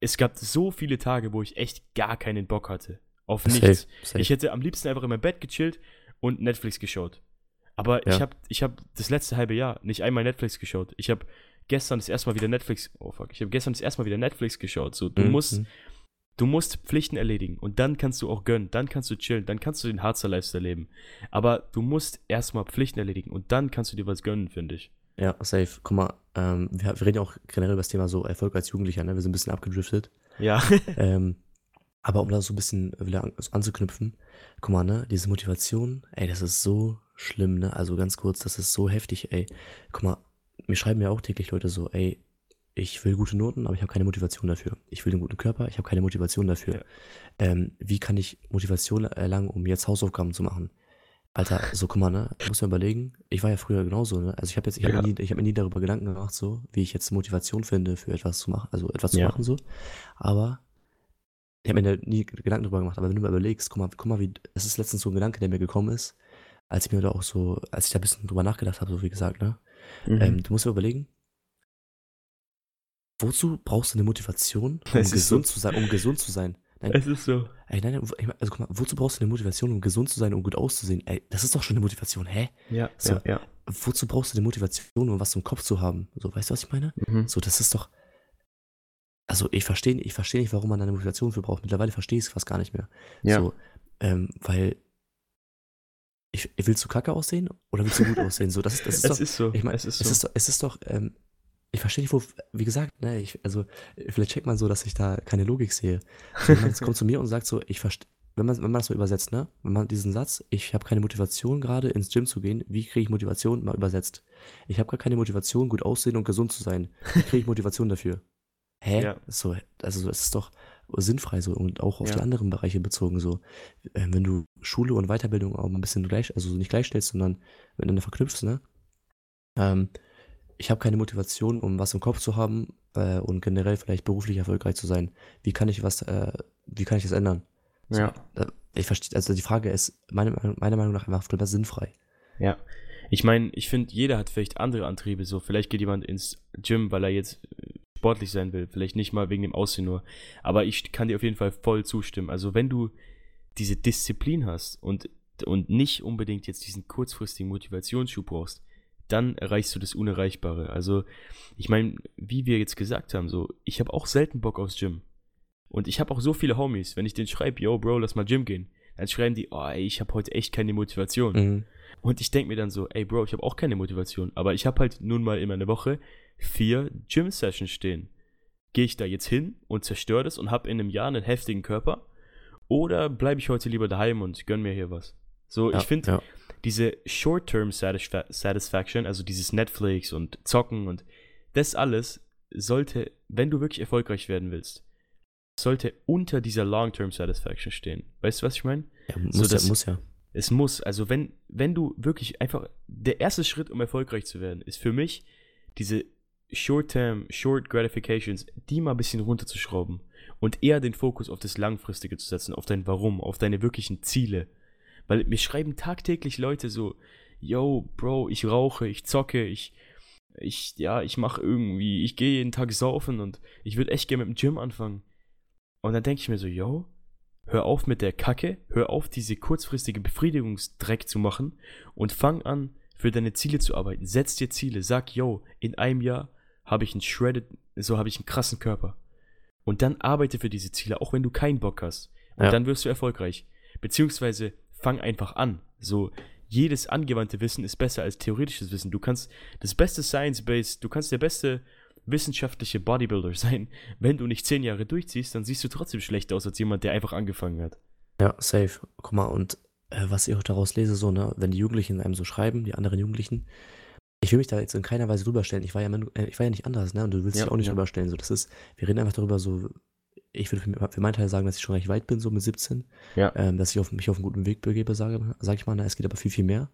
Es gab so viele Tage, wo ich echt gar keinen Bock hatte. Auf nichts. Safe. Ich hätte am liebsten einfach in meinem Bett gechillt und Netflix geschaut. Aber ich habe das letzte halbe Jahr nicht einmal Netflix geschaut. Ich habe gestern das erste Mal wieder Netflix. Oh fuck, ich habe gestern das erste Mal wieder Netflix geschaut. So, du musst Pflichten erledigen und dann kannst du auch gönnen, dann kannst du chillen, dann kannst du den Harzer Lifestyle leben. Aber du musst erstmal Pflichten erledigen und dann kannst du dir was gönnen, finde ich. Ja, safe. Guck mal, wir reden ja auch generell über das Thema so Erfolg als Jugendlicher, ne? Wir sind ein bisschen abgedriftet. Ja. Aber um da so ein bisschen wieder anzuknüpfen, guck mal, ne, diese Motivation, ey, das ist so schlimm, ne? Also ganz kurz, das ist so heftig, ey. Guck mal, mir schreiben ja auch täglich Leute so, ey, ich will gute Noten, aber ich habe keine Motivation dafür. Ich will einen guten Körper, ich habe keine Motivation dafür. Ja. Wie kann ich Motivation erlangen, um jetzt Hausaufgaben zu machen? Alter, so guck mal, ne, ich muss mir überlegen, ich war ja früher genauso, ne, also ich hab mir nie darüber Gedanken gemacht, so, wie ich jetzt Motivation finde, für etwas zu machen, aber ich habe mir nie Gedanken darüber gemacht, aber wenn du mal überlegst, guck mal, wie, es ist letztens so ein Gedanke, der mir gekommen ist, als ich da ein bisschen drüber nachgedacht habe, so wie gesagt, ne, du musst dir überlegen, wozu brauchst du eine Motivation, um gesund zu sein? Nein. Es ist so. Ey, nein, also guck mal, wozu brauchst du eine Motivation, um gesund zu sein, um gut auszusehen? Ey, das ist doch schon eine Motivation, hä? Ja, so, ja. Wozu brauchst du eine Motivation, um was im Kopf zu haben? So, weißt du, was ich meine? Mhm. So, das ist doch, also ich verstehe nicht, warum man eine Motivation für braucht. Mittlerweile verstehe ich es fast gar nicht mehr. Ja. So, weil willst du kacke aussehen oder willst du gut aussehen? So, es ist doch, ich verstehe nicht, wie gesagt, ne, vielleicht checkt man so, dass ich da keine Logik sehe. So, wenn man jetzt kommt zu mir und sagt so, wenn man das mal übersetzt, ne, wenn man diesen Satz, ich habe keine Motivation gerade ins Gym zu gehen, wie kriege ich Motivation, mal übersetzt. Ich habe gar keine Motivation, gut aussehen und gesund zu sein. Wie kriege ich Motivation dafür? Hä? Ja. So, also es ist doch sinnfrei so und auch auf die anderen Bereiche bezogen so. Wenn du Schule und Weiterbildung auch ein bisschen gleich, also nicht gleichstellst, sondern miteinander verknüpfst, ne, ich habe keine Motivation, um was im Kopf zu haben und generell vielleicht beruflich erfolgreich zu sein. Wie kann ich das ändern? So, ja. Ich verstehe, also die Frage ist meiner Meinung nach einfach total sinnfrei. Ja. Ich meine, ich finde, jeder hat vielleicht andere Antriebe. So, vielleicht geht jemand ins Gym, weil er jetzt sportlich sein will. Vielleicht nicht mal wegen dem Aussehen nur. Aber ich kann dir auf jeden Fall voll zustimmen. Also wenn du diese Disziplin hast und nicht unbedingt jetzt diesen kurzfristigen Motivationsschub brauchst, dann erreichst du das Unerreichbare. Also, ich meine, wie wir jetzt gesagt haben, so, ich habe auch selten Bock aufs Gym. Und ich habe auch so viele Homies, wenn ich denen schreibe, yo, Bro, lass mal Gym gehen, dann schreiben die, oh, ey, ich habe heute echt keine Motivation. Mhm. Und ich denke mir dann so, ey, Bro, ich habe auch keine Motivation, aber ich habe halt nun mal in meiner Woche 4 Gym-Sessions stehen. Gehe ich da jetzt hin und zerstöre das und habe in einem Jahr einen heftigen Körper? Oder bleibe ich heute lieber daheim und gönn mir hier was? So, ja, ich finde... Ja. Diese Short-Term Satisfaction, also dieses Netflix und Zocken und das alles sollte, wenn du wirklich erfolgreich werden willst, sollte unter dieser Long-Term Satisfaction stehen. Weißt du, was ich meine? Ja, muss. Es muss, also wenn du wirklich einfach, der erste Schritt, um erfolgreich zu werden, ist für mich, diese Short-Term, Short-Gratifications, die mal ein bisschen runterzuschrauben und eher den Fokus auf das Langfristige zu setzen, auf dein Warum, auf deine wirklichen Ziele. Weil mir schreiben tagtäglich Leute so, yo, Bro, ich rauche, ich zocke, ich mache irgendwie, ich gehe jeden Tag saufen und ich würde echt gerne mit dem Gym anfangen. Und dann denke ich mir so, yo, hör auf mit der Kacke, hör auf, diese kurzfristige Befriedigungsdreck zu machen und fang an, für deine Ziele zu arbeiten. Setz dir Ziele, sag, yo, in einem Jahr habe ich einen krassen Körper. Und dann arbeite für diese Ziele, auch wenn du keinen Bock hast. Und dann wirst du erfolgreich. Beziehungsweise fang einfach an. So, jedes angewandte Wissen ist besser als theoretisches Wissen. Du kannst das beste Science-Based, du kannst der beste wissenschaftliche Bodybuilder sein. Wenn du nicht 10 Jahre durchziehst, dann siehst du trotzdem schlechter aus als jemand, der einfach angefangen hat. Ja, safe. Guck mal, und was ich auch daraus lese, so, ne, wenn die Jugendlichen einem so schreiben, die anderen Jugendlichen, ich will mich da jetzt in keiner Weise rüberstellen. Ich war ja nicht anders, ne, und du willst dich auch nicht rüberstellen. So, das ist, wir reden einfach darüber so, ich würde für meinen Teil sagen, dass ich schon recht weit bin, so mit 17. Ja. Dass ich mich auf einen guten Weg begebe, sag ich mal. Na, es geht aber viel, viel mehr.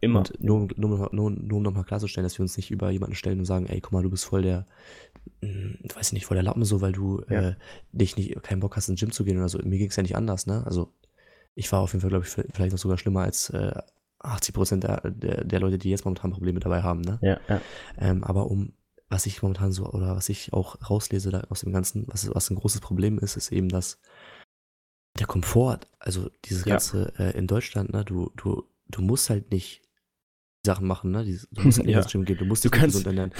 Immer. Und nur um nochmal klarzustellen, dass wir uns nicht über jemanden stellen und sagen, ey, guck mal, du bist voll der, weiß ich nicht, voll der Lappen so, weil du keinen Bock hast, ins Gym zu gehen oder so. Mir ging es ja nicht anders, ne? Also, ich war auf jeden Fall, glaube ich, vielleicht noch sogar schlimmer als 80% der Leute, die jetzt momentan Probleme dabei haben, ne? Ja, ja. Aber was ich momentan so, oder was ich auch rauslese da aus dem Ganzen, was ein großes Problem ist, ist eben, dass der Komfort, also dieses Ganze in Deutschland, ne, du musst halt nicht Sachen machen, ne? Du musst nicht ins Gym gehen, du musst dich gesund ernähren.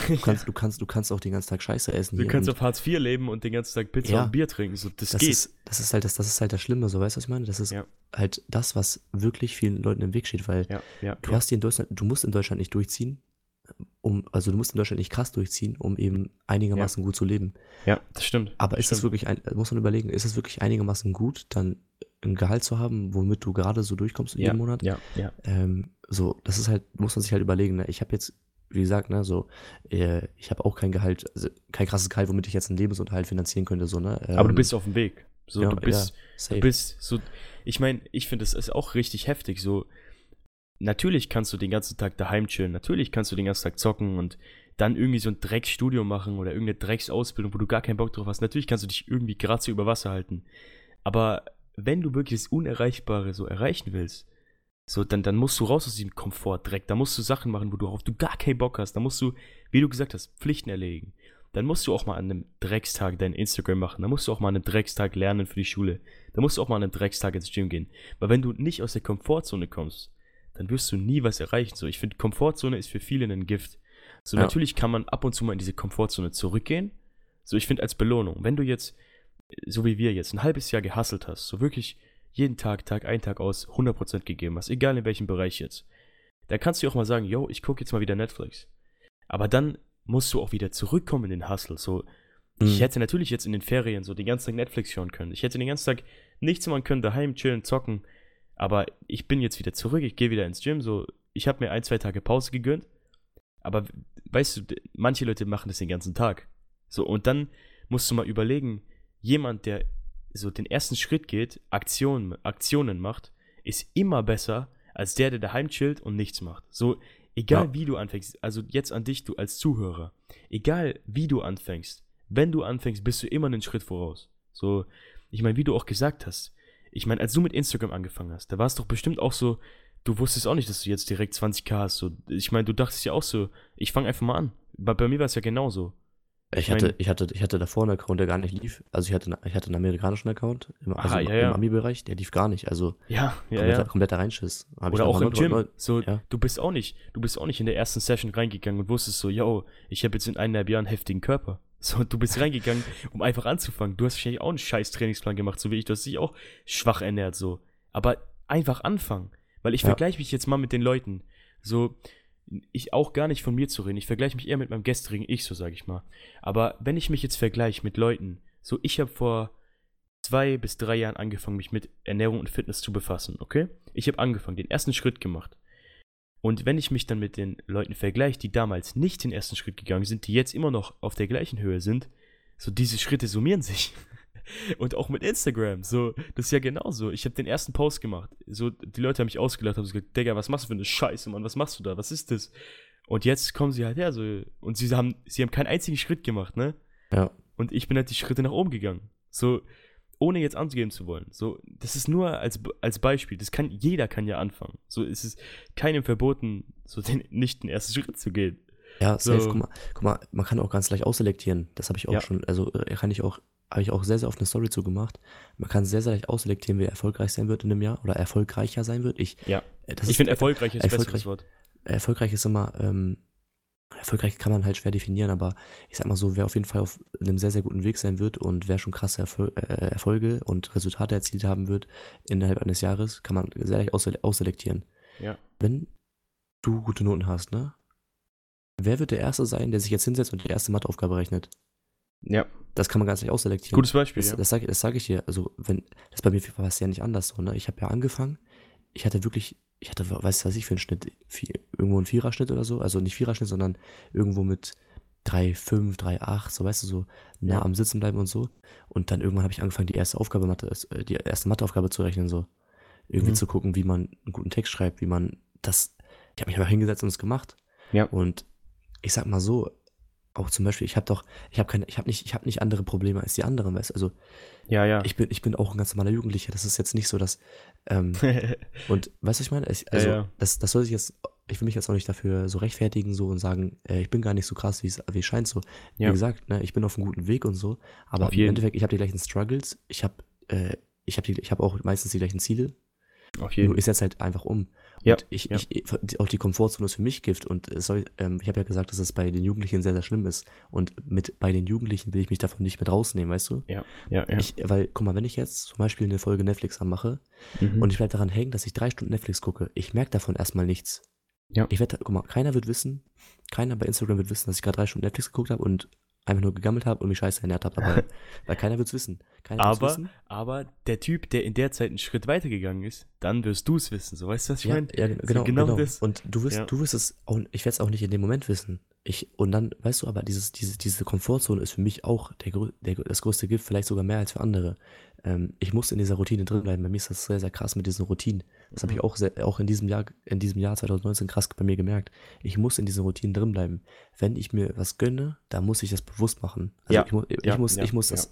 Du kannst auch den ganzen Tag Scheiße essen. Du kannst auf Hartz IV leben und den ganzen Tag Pizza und Bier trinken. So, das geht. Das ist halt das Schlimme, so, weißt du, was ich meine? Das ist halt das, was wirklich vielen Leuten im Weg steht, weil du hast hier in Deutschland, du musst in Deutschland nicht durchziehen, du musst in Deutschland nicht krass durchziehen, um eben einigermaßen gut zu leben. Ja, das stimmt. Aber ist das wirklich, muss man überlegen, ist es wirklich einigermaßen gut, dann ein Gehalt zu haben, womit du gerade so durchkommst jeden Monat? Ja. Das ist halt, muss man sich halt überlegen, ne? Ich habe jetzt, wie gesagt, ne, ich habe auch kein Gehalt, also kein krasses Gehalt, womit ich jetzt einen Lebensunterhalt finanzieren könnte, so, ne? Aber du bist auf dem Weg. So, ja, du bist, ich meine, ich finde, das ist auch richtig heftig, so. Natürlich kannst du den ganzen Tag daheim chillen, natürlich kannst du den ganzen Tag zocken und dann irgendwie so ein Drecksstudium machen oder irgendeine Drecksausbildung, wo du gar keinen Bock drauf hast. Natürlich kannst du dich irgendwie gerade so über Wasser halten. Aber wenn du wirklich das Unerreichbare so erreichen willst, so, dann musst du raus aus diesem Komfortdreck. Da musst du Sachen machen, worauf du gar keinen Bock hast. Da musst du, wie du gesagt hast, Pflichten erledigen. Dann musst du auch mal an einem Dreckstag dein Instagram machen. Dann musst du auch mal an einem Dreckstag lernen für die Schule. Dann musst du auch mal an einem Dreckstag ins Gym gehen. Weil wenn du nicht aus der Komfortzone kommst, dann wirst du nie was erreichen. So, ich finde, Komfortzone ist für viele ein Gift. So, natürlich kann man ab und zu mal in diese Komfortzone zurückgehen. So, ich finde, als Belohnung, wenn du jetzt, so wie wir jetzt, ein halbes Jahr gehustelt hast, so wirklich jeden Tag, Tag ein, Tag aus, 100% gegeben hast, egal in welchem Bereich jetzt, da kannst du auch mal sagen, yo, ich gucke jetzt mal wieder Netflix. Aber dann musst du auch wieder zurückkommen in den Hustle. So, ich hätte natürlich jetzt in den Ferien so den ganzen Tag Netflix schauen können. Ich hätte den ganzen Tag nichts machen können, daheim chillen, zocken. Aber ich bin jetzt wieder zurück, ich gehe wieder ins Gym, so, ich habe mir 1-2 Tage Pause gegönnt, aber weißt du, manche Leute machen das den ganzen Tag. So, und dann musst du mal überlegen, jemand, der so den ersten Schritt geht, Aktionen macht, ist immer besser, als der daheim chillt und nichts macht. So, egal wie du anfängst, also jetzt an dich, du als Zuhörer, egal wie du anfängst, wenn du anfängst, bist du immer einen Schritt voraus. So, ich meine, wie du auch gesagt hast, ich meine, als du mit Instagram angefangen hast, da war es doch bestimmt auch so, du wusstest auch nicht, dass du jetzt direkt 20.000 hast. So, ich meine, du dachtest ja auch so, ich fange einfach mal an. Bei mir war es ja genauso. Ich hatte davor einen Account, der gar nicht lief. Also ich hatte einen amerikanischen Account im Ami-Bereich, der lief gar nicht. Also kompletter Reinschiss. Oder auch im Gym. So, du bist auch nicht in der ersten Session reingegangen und wusstest so, yo, ich habe jetzt in 1,5 Jahren einen heftigen Körper. So, du bist reingegangen, um einfach anzufangen. Du hast wahrscheinlich auch einen scheiß Trainingsplan gemacht, so wie ich. Du hast dich auch schwach ernährt, so. Aber einfach anfangen. Weil ich vergleiche mich jetzt mal mit den Leuten. So, ich auch gar nicht von mir zu reden. Ich vergleiche mich eher mit meinem gestrigen Ich, so sage ich mal. Aber wenn ich mich jetzt vergleiche mit Leuten, so, ich habe vor 2 bis 3 Jahren angefangen, mich mit Ernährung und Fitness zu befassen, okay? Ich habe angefangen, den ersten Schritt gemacht. Und wenn ich mich dann mit den Leuten vergleiche, die damals nicht den ersten Schritt gegangen sind, die jetzt immer noch auf der gleichen Höhe sind, so, diese Schritte summieren sich. Und auch mit Instagram, so, das ist ja genauso. Ich habe den ersten Post gemacht, so, die Leute haben mich ausgelacht, haben gesagt, Digga, was machst du für eine Scheiße, Mann, was machst du da, was ist das? Und jetzt kommen sie halt her, so, und sie haben keinen einzigen Schritt gemacht, ne? Ja. Und ich bin halt die Schritte nach oben gegangen, so, ohne jetzt angeben zu wollen. So, das ist nur als Beispiel. Jeder kann ja anfangen. So, es ist keinem verboten, so nicht den ersten Schritt zu gehen. Ja, so. Safe, guck mal, man kann auch ganz leicht ausselektieren. Das habe ich auch schon, also habe ich auch sehr, sehr oft eine Story zu gemacht. Man kann sehr, sehr leicht ausselektieren, wer erfolgreich sein wird in einem Jahr oder erfolgreicher sein wird. Ich finde, erfolgreich ist das beste Wort. Erfolgreich ist immer, erfolgreich kann man halt schwer definieren, aber ich sag mal so, wer auf jeden Fall auf einem sehr, sehr guten Weg sein wird und wer schon krasse Erfolge und Resultate erzielt haben wird innerhalb eines Jahres, kann man sehr leicht ausselektieren. Ja. Wenn du gute Noten hast, ne? Wer wird der Erste sein, der sich jetzt hinsetzt und die erste Matheaufgabe rechnet? Ja. Das kann man ganz leicht ausselektieren. Gutes Beispiel, Das sag ich dir. Also, das bei mir war es ja nicht anders so, ne? Ich habe ja angefangen, ich hatte, weiß ich, für einen Schnitt, irgendwo einen Viererschnitt oder so, also nicht Viererschnitt, sondern irgendwo mit 3,5, 3,8, so, weißt du, so nah am Sitzen bleiben und so. Und dann irgendwann habe ich angefangen, die erste Matheaufgabe zu rechnen, so. Irgendwie zu gucken, wie man einen guten Text schreibt, wie man das, ich habe mich einfach hingesetzt und es gemacht. Ja. Und ich sag mal so, auch zum Beispiel, ich habe nicht andere Probleme als die anderen, weißt du, also ich bin auch ein ganz normaler Jugendlicher, das ist jetzt nicht so, dass und weißt du, ich meine, das soll sich jetzt, ich will mich jetzt auch nicht dafür so rechtfertigen, so, und sagen, ich bin gar nicht so krass, wie es scheint, so, wie gesagt, ne, ich bin auf einem guten Weg und so, aber im Endeffekt, ich habe die gleichen Struggles, ich habe auch meistens die gleichen Ziele, nur ich setze halt einfach um. Ja, und auch die Komfortzone ist für mich Gift. Und ich habe ja gesagt, dass das bei den Jugendlichen sehr, sehr schlimm ist. Und bei den Jugendlichen will ich mich davon nicht mit rausnehmen, weißt du? Ja. Weil, guck mal, wenn ich jetzt zum Beispiel eine Folge Netflix anmache und ich bleibe daran hängen, dass ich 3 Stunden Netflix gucke, ich merke davon erstmal nichts. Ja. Keiner bei Instagram wird wissen, dass ich gerade 3 Stunden Netflix geguckt habe und einfach nur gegammelt habe und mich scheiße ernährt habe dabei. Weil keiner wird es wissen. Aber der Typ, der in der Zeit einen Schritt weitergegangen ist, dann wirst du es wissen. So, weißt du, was ich meine? Ja, genau. Das. Und du wirst es auch, ich werde es auch nicht in dem Moment wissen. Und dann, weißt du, aber diese Komfortzone ist für mich auch das größte Gift, vielleicht sogar mehr als für andere. Ich muss in dieser Routine drin bleiben. Bei mir ist das sehr, sehr krass mit diesen Routinen. Das habe ich auch in diesem Jahr 2019 krass bei mir gemerkt. Ich muss in diesen Routinen drin bleiben. Wenn ich mir was gönne, dann muss ich das bewusst machen. Also ich muss das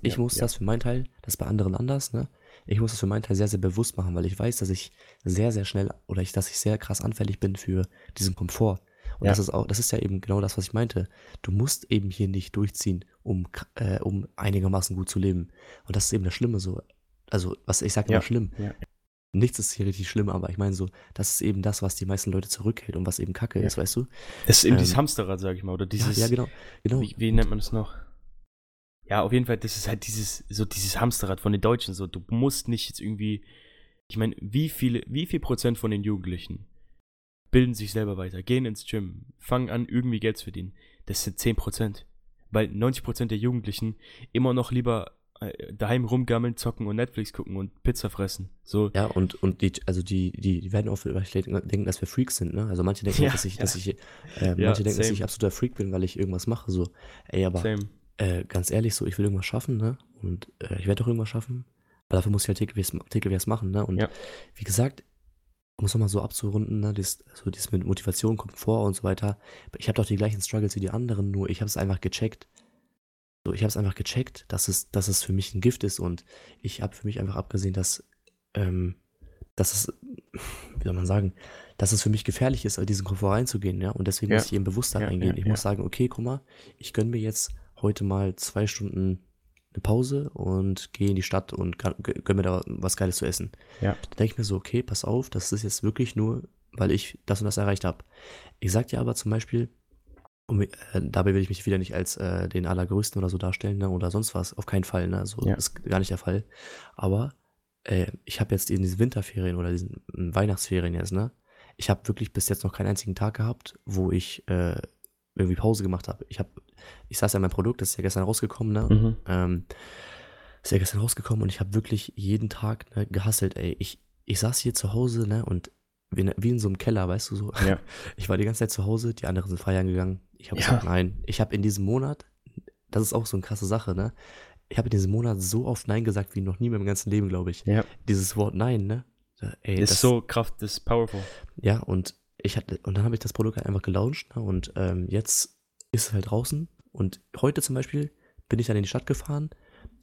für meinen Teil, das ist bei anderen anders, ne? Ich muss das für meinen Teil sehr, sehr bewusst machen, weil ich weiß, dass ich sehr, sehr schnell dass ich sehr krass anfällig bin für diesen Komfort. Und das ist ja eben genau das, was ich meinte. Du musst eben hier nicht durchziehen, um einigermaßen gut zu leben. Und das ist eben das Schlimme so. Also, was ich sage immer schlimm. Ja. Nichts ist hier richtig schlimm, aber ich meine so, das ist eben das, was die meisten Leute zurückhält und was eben Kacke ist, weißt du? Das ist eben dieses Hamsterrad, sag ich mal, oder dieses... Ja, genau. Wie nennt man das noch? Ja, auf jeden Fall, das ist halt dieses Hamsterrad von den Deutschen so. Du musst nicht jetzt irgendwie... Ich meine, wie viel Prozent von den Jugendlichen bilden sich selber weiter, gehen ins Gym, fangen an, irgendwie Geld zu verdienen. Das sind 10%. Weil 90% der Jugendlichen immer noch lieber daheim rumgammeln, zocken und Netflix gucken und Pizza fressen. So. Ja, und die werden oft denken, dass wir Freaks sind, ne? Also manche denken, dass ich absoluter Freak bin, weil ich irgendwas mache. So. Ey, aber ganz ehrlich, so, ich will irgendwas schaffen, ne? Und ich werde doch irgendwas schaffen. Aber dafür muss ich halt täglich was machen, ne? Und wie gesagt, um es nochmal so abzurunden, ne, das mit Motivation, Komfort und so weiter. Ich habe doch die gleichen Struggles wie die anderen, nur ich habe es einfach gecheckt. So, ich habe es einfach gecheckt, dass es für mich ein Gift ist und ich habe für mich einfach abgesehen, dass es für mich gefährlich ist, in diesen Komfort reinzugehen, ja. Und deswegen muss ich eben Bewusstsein eingehen. Ich muss sagen, okay, guck mal, ich gönne mir jetzt heute mal 2 Stunden eine Pause und gehe in die Stadt und gönn mir da was Geiles zu essen. Ja. Da denke ich mir so, okay, pass auf, das ist jetzt wirklich nur, weil ich das und das erreicht habe. Ich sag dir aber zum Beispiel, dabei will ich mich wieder nicht als den Allergrößten oder so darstellen, ne, oder sonst was, auf keinen Fall, ne, so ist gar nicht der Fall. Aber ich habe jetzt in diesen Winterferien oder diesen Weihnachtsferien jetzt, ne, ich habe wirklich bis jetzt noch keinen einzigen Tag gehabt, wo ich irgendwie Pause gemacht habe. Ich saß ja mein Produkt, das ist ja gestern rausgekommen, ne? Und ich habe wirklich jeden Tag, ne, gehustelt, ey. Ich saß hier zu Hause, ne, und wie in so einem Keller, weißt du so. Ja. Ich war die ganze Zeit zu Hause, die anderen sind feiern gegangen. Ich habe gesagt, nein. Ich habe in diesem Monat, das ist auch so eine krasse Sache, ne? Ich habe in diesem Monat so oft Nein gesagt wie noch nie in meinem ganzen Leben, glaube ich. Ja. Dieses Wort Nein, ne? Ey, das ist powerful. Ja, und dann habe ich das Produkt halt einfach gelauncht, ne, und jetzt ist es halt draußen. Und heute zum Beispiel bin ich dann in die Stadt gefahren,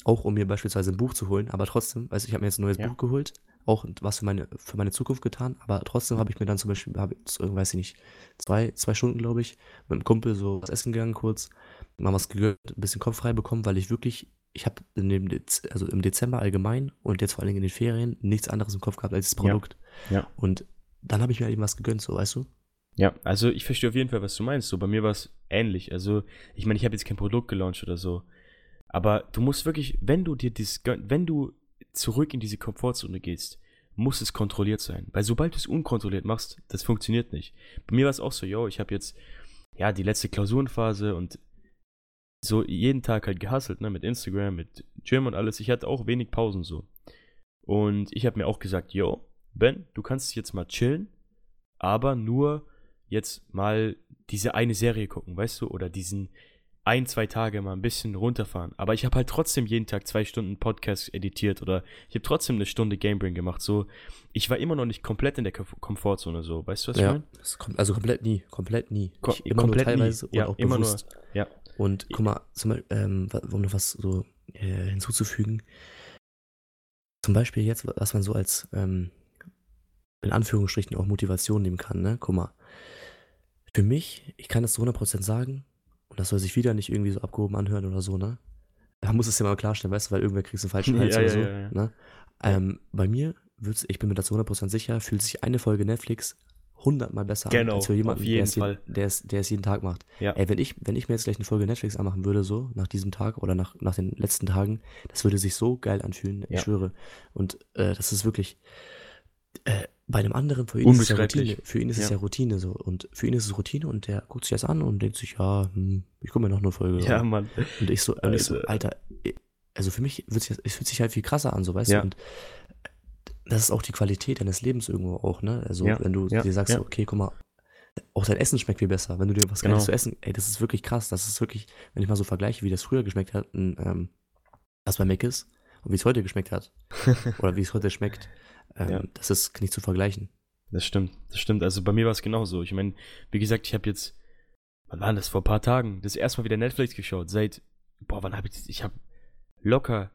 auch um mir beispielsweise ein Buch zu holen, aber trotzdem, also ich habe mir jetzt ein neues Buch geholt, auch was für meine Zukunft getan, aber trotzdem habe ich mir dann zum Beispiel, weiß ich nicht, zwei Stunden, glaube ich, mit einem Kumpel so was essen gegangen kurz, mal was gegönnt, ein bisschen Kopf frei bekommen, weil ich wirklich, ich habe im Dezember allgemein und jetzt vor allen Dingen in den Ferien nichts anderes im Kopf gehabt als das Produkt. Ja. Und dann habe ich mir eben was gegönnt, so, weißt du? Ja, also ich verstehe auf jeden Fall, was du meinst. So, bei mir war es ähnlich. Also, ich meine, ich habe jetzt kein Produkt gelauncht oder so. Aber du musst wirklich, wenn du zurück in diese Komfortzone gehst, muss es kontrolliert sein. Weil sobald du es unkontrolliert machst, das funktioniert nicht. Bei mir war es auch so, ich habe jetzt, die letzte Klausurenphase und so jeden Tag halt gehustelt, ne, mit Instagram, mit Gym und alles. Ich hatte auch wenig Pausen so. Und ich habe mir auch gesagt, Ben, du kannst jetzt mal chillen, aber nur jetzt mal diese eine Serie gucken, weißt du, oder diesen 1-2 Tage mal ein bisschen runterfahren. Aber ich habe halt trotzdem jeden Tag 2 Stunden Podcast editiert oder ich habe trotzdem 1 Stunde Gamebrain gemacht. So, ich war immer noch nicht komplett in der Komfortzone, so, weißt du, was ich meine? Also komplett nie. Immer nur teilweise, auch bewusst. Ja. Und guck mal, zum Beispiel, um noch was so hinzuzufügen, zum Beispiel jetzt, was man so als in Anführungsstrichen auch Motivation nehmen kann, ne? Guck mal, für mich, ich kann das zu 100% sagen und das soll sich wieder nicht irgendwie so abgehoben anhören oder so, ne? Da muss es ja mal klarstellen, weißt du, weil irgendwer kriegst einen falschen Hals oder so, ne? Bei mir, ich bin mir da zu 100% sicher, fühlt sich eine Folge Netflix hundertmal besser an, als für jemanden, der es jeden Tag macht. Ja. Ey, wenn ich mir jetzt gleich eine Folge Netflix anmachen würde, so nach diesem Tag oder nach den letzten Tagen, das würde sich so geil anfühlen, ich schwöre. Und das ist wirklich... bei einem anderen, für ihn ist es ja Routine. Für ihn ist es ja Routine so. Und für ihn ist es Routine und der guckt sich das an und denkt sich, ja, ich gucke mir noch eine Folge. Ja, Mann. Und ich so, Alter, also für mich fühlt sich halt viel krasser an, so, weißt du? Und das ist auch die Qualität deines Lebens irgendwo auch, ne? Also wenn du dir sagst, okay, guck mal, auch dein Essen schmeckt viel besser, wenn du dir was Geiles zu essen, ey, das ist wirklich krass. Das ist wirklich, wenn ich mal so vergleiche, wie das früher geschmeckt hat, was bei Mac ist und wie es heute geschmeckt hat. Oder wie es heute schmeckt. Das ist nicht zu vergleichen. Das stimmt. Also bei mir war es genauso. Ich meine, wie gesagt, ich habe jetzt, wann war das, vor ein paar Tagen, das erste Mal wieder Netflix geschaut. Seit, wann habe ich das? Ich habe locker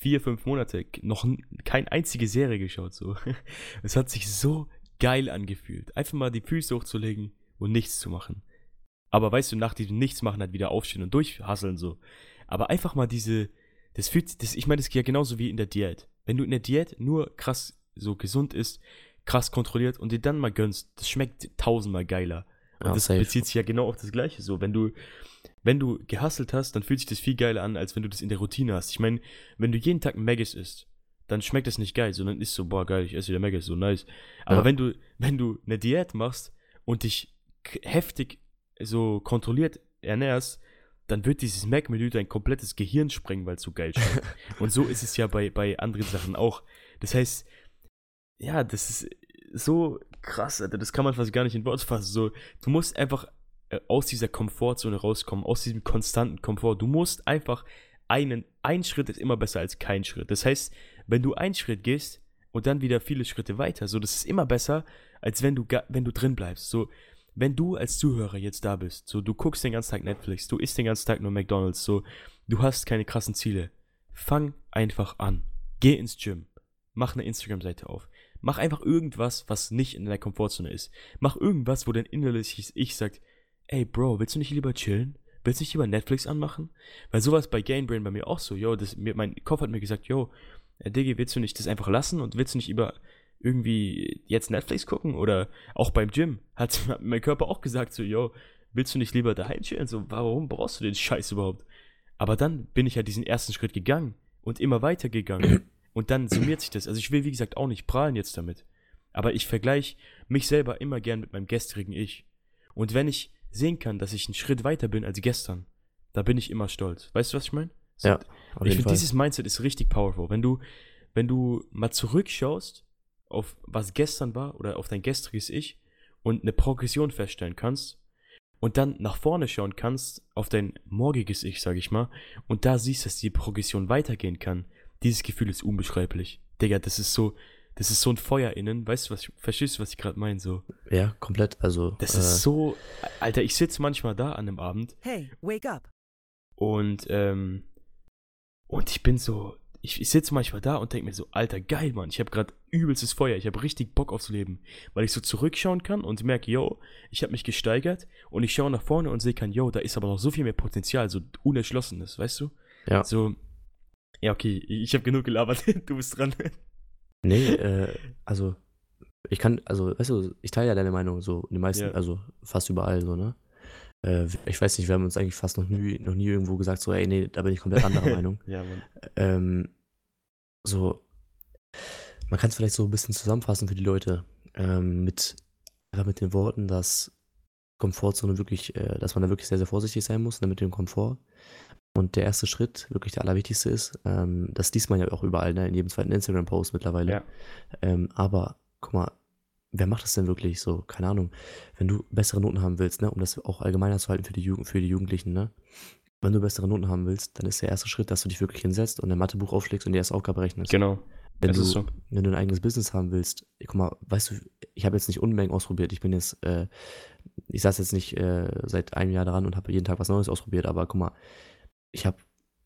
4-5 Monate noch keine einzige Serie geschaut. So. Es hat sich so geil angefühlt. Einfach mal die Füße hochzulegen und nichts zu machen. Aber weißt du, nach diesem Nichtsmachen halt wieder aufstehen und durchhasseln so. Aber einfach mal ich meine, das geht ja genauso wie in der Diät. Wenn du in der Diät nur krass so gesund isst, krass kontrolliert und dir dann mal gönnst, das schmeckt tausendmal geiler. Und das bezieht sich ja genau auf das Gleiche so. Wenn du gehustelt hast, dann fühlt sich das viel geiler an, als wenn du das in der Routine hast. Ich meine, wenn du jeden Tag Maggis isst, dann schmeckt das nicht geil, sondern ist so, boah geil, ich esse wieder Maggis, so nice. Aber wenn du eine Diät machst und dich heftig so kontrolliert ernährst, dann wird dieses Mac-Menü dein komplettes Gehirn sprengen, weil es so geil schmeckt. Und so ist es ja bei anderen Sachen auch. Das heißt, ja, das ist so krass, Alter, das kann man fast gar nicht in Worte fassen. So, du musst einfach aus dieser Komfortzone rauskommen, aus diesem konstanten Komfort. Du musst einfach ein Schritt ist immer besser als kein Schritt. Das heißt, wenn du einen Schritt gehst und dann wieder viele Schritte weiter, so, das ist immer besser, als wenn du drin bleibst. So, wenn du als Zuhörer jetzt da bist, so, du guckst den ganzen Tag Netflix, du isst den ganzen Tag nur McDonald's, so, du hast keine krassen Ziele, fang einfach an, geh ins Gym, mach eine Instagram-Seite auf, mach einfach irgendwas, was nicht in deiner Komfortzone ist, mach irgendwas, wo dein innerliches Ich sagt, ey Bro, willst du nicht lieber chillen, willst du nicht lieber Netflix anmachen, weil sowas bei GainBrain bei mir auch so, mein Kopf hat mir gesagt, Diggi, willst du nicht das einfach lassen und willst du nicht irgendwie jetzt Netflix gucken oder auch beim Gym, hat mein Körper auch gesagt so, willst du nicht lieber daheim chillen, so, warum brauchst du den Scheiß überhaupt? Aber dann bin ich ja diesen ersten Schritt gegangen und immer weiter gegangen und dann summiert sich das, also ich will wie gesagt auch nicht prahlen jetzt damit, aber ich vergleiche mich selber immer gern mit meinem gestrigen Ich und wenn ich sehen kann, dass ich einen Schritt weiter bin als gestern, da bin ich immer stolz, weißt du, was ich meine? So, ja, ich finde, dieses Mindset ist richtig powerful, wenn du mal zurückschaust auf was gestern war oder auf dein gestriges Ich und eine Progression feststellen kannst und dann nach vorne schauen kannst auf dein morgiges Ich, sag ich mal, und da siehst, dass die Progression weitergehen kann, dieses Gefühl ist unbeschreiblich. Digga, das ist so ein Feuer innen, weißt du, verstehst du, was ich gerade meine? So. Ja, komplett, also. Das ist so, Alter, ich sitze manchmal da an einem Abend. Hey, wake up! Und ich bin so, ich sitze manchmal da und denke mir so, Alter, geil, Mann, ich habe gerade übelstes Feuer, ich habe richtig Bock aufs Leben, weil ich so zurückschauen kann und merke, ich habe mich gesteigert und ich schaue nach vorne und sehe kann, da ist aber noch so viel mehr Potenzial, so Unerschlossenes, weißt du? Ja. So, ja, okay, ich habe genug gelabert, du bist dran. Nee, also, ich kann, also, weißt du, ich teile ja deine Meinung, so, die meisten, also, fast überall, so, ne? Ich weiß nicht, wir haben uns eigentlich fast noch nie irgendwo gesagt, so, ey, nee, da bin ich komplett anderer Meinung. Ja, Mann. So, man kann es vielleicht so ein bisschen zusammenfassen für die Leute, mit den Worten, dass Komfortzone wirklich, dass man da wirklich sehr, sehr vorsichtig sein muss, ne, mit dem Komfort. Und der erste Schritt, wirklich der allerwichtigste ist, das liest man ja auch überall, ne, in jedem zweiten Instagram-Post mittlerweile. Ja. Aber, guck mal, wer macht das denn wirklich so? Keine Ahnung. Wenn du bessere Noten haben willst, ne, um das auch allgemeiner zu halten für die Jugendlichen, ne? Wenn du bessere Noten haben willst, dann ist der erste Schritt, dass du dich wirklich hinsetzt und ein Mathebuch aufschlägst und die erste Aufgabe rechnest. Genau. Wenn du ein eigenes Business haben willst, guck mal, weißt du, ich habe jetzt nicht Unmengen ausprobiert. Ich bin jetzt, ich saß jetzt nicht seit einem Jahr dran und habe jeden Tag was Neues ausprobiert, aber guck mal, ich habe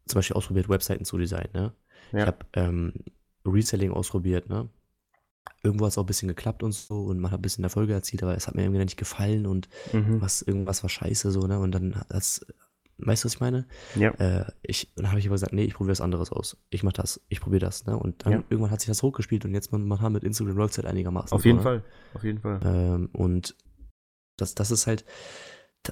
zum Beispiel ausprobiert, Webseiten zu designen, ne? Ja. Ich habe Reselling ausprobiert, ne? Irgendwo hat es auch ein bisschen geklappt und so und man hat ein bisschen Erfolge erzielt, aber es hat mir irgendwie nicht gefallen und irgendwas war scheiße, so, ne? Und dann hat es Weißt du, was ich meine? Ja. Dann habe ich aber gesagt, nee, ich probiere was anderes aus. Ich mache das, ich probiere das. Ne? Und dann irgendwann hat sich das hochgespielt und jetzt man hat mit Instagram läuft halt einigermaßen. Auf jeden Fall. Und das ist halt,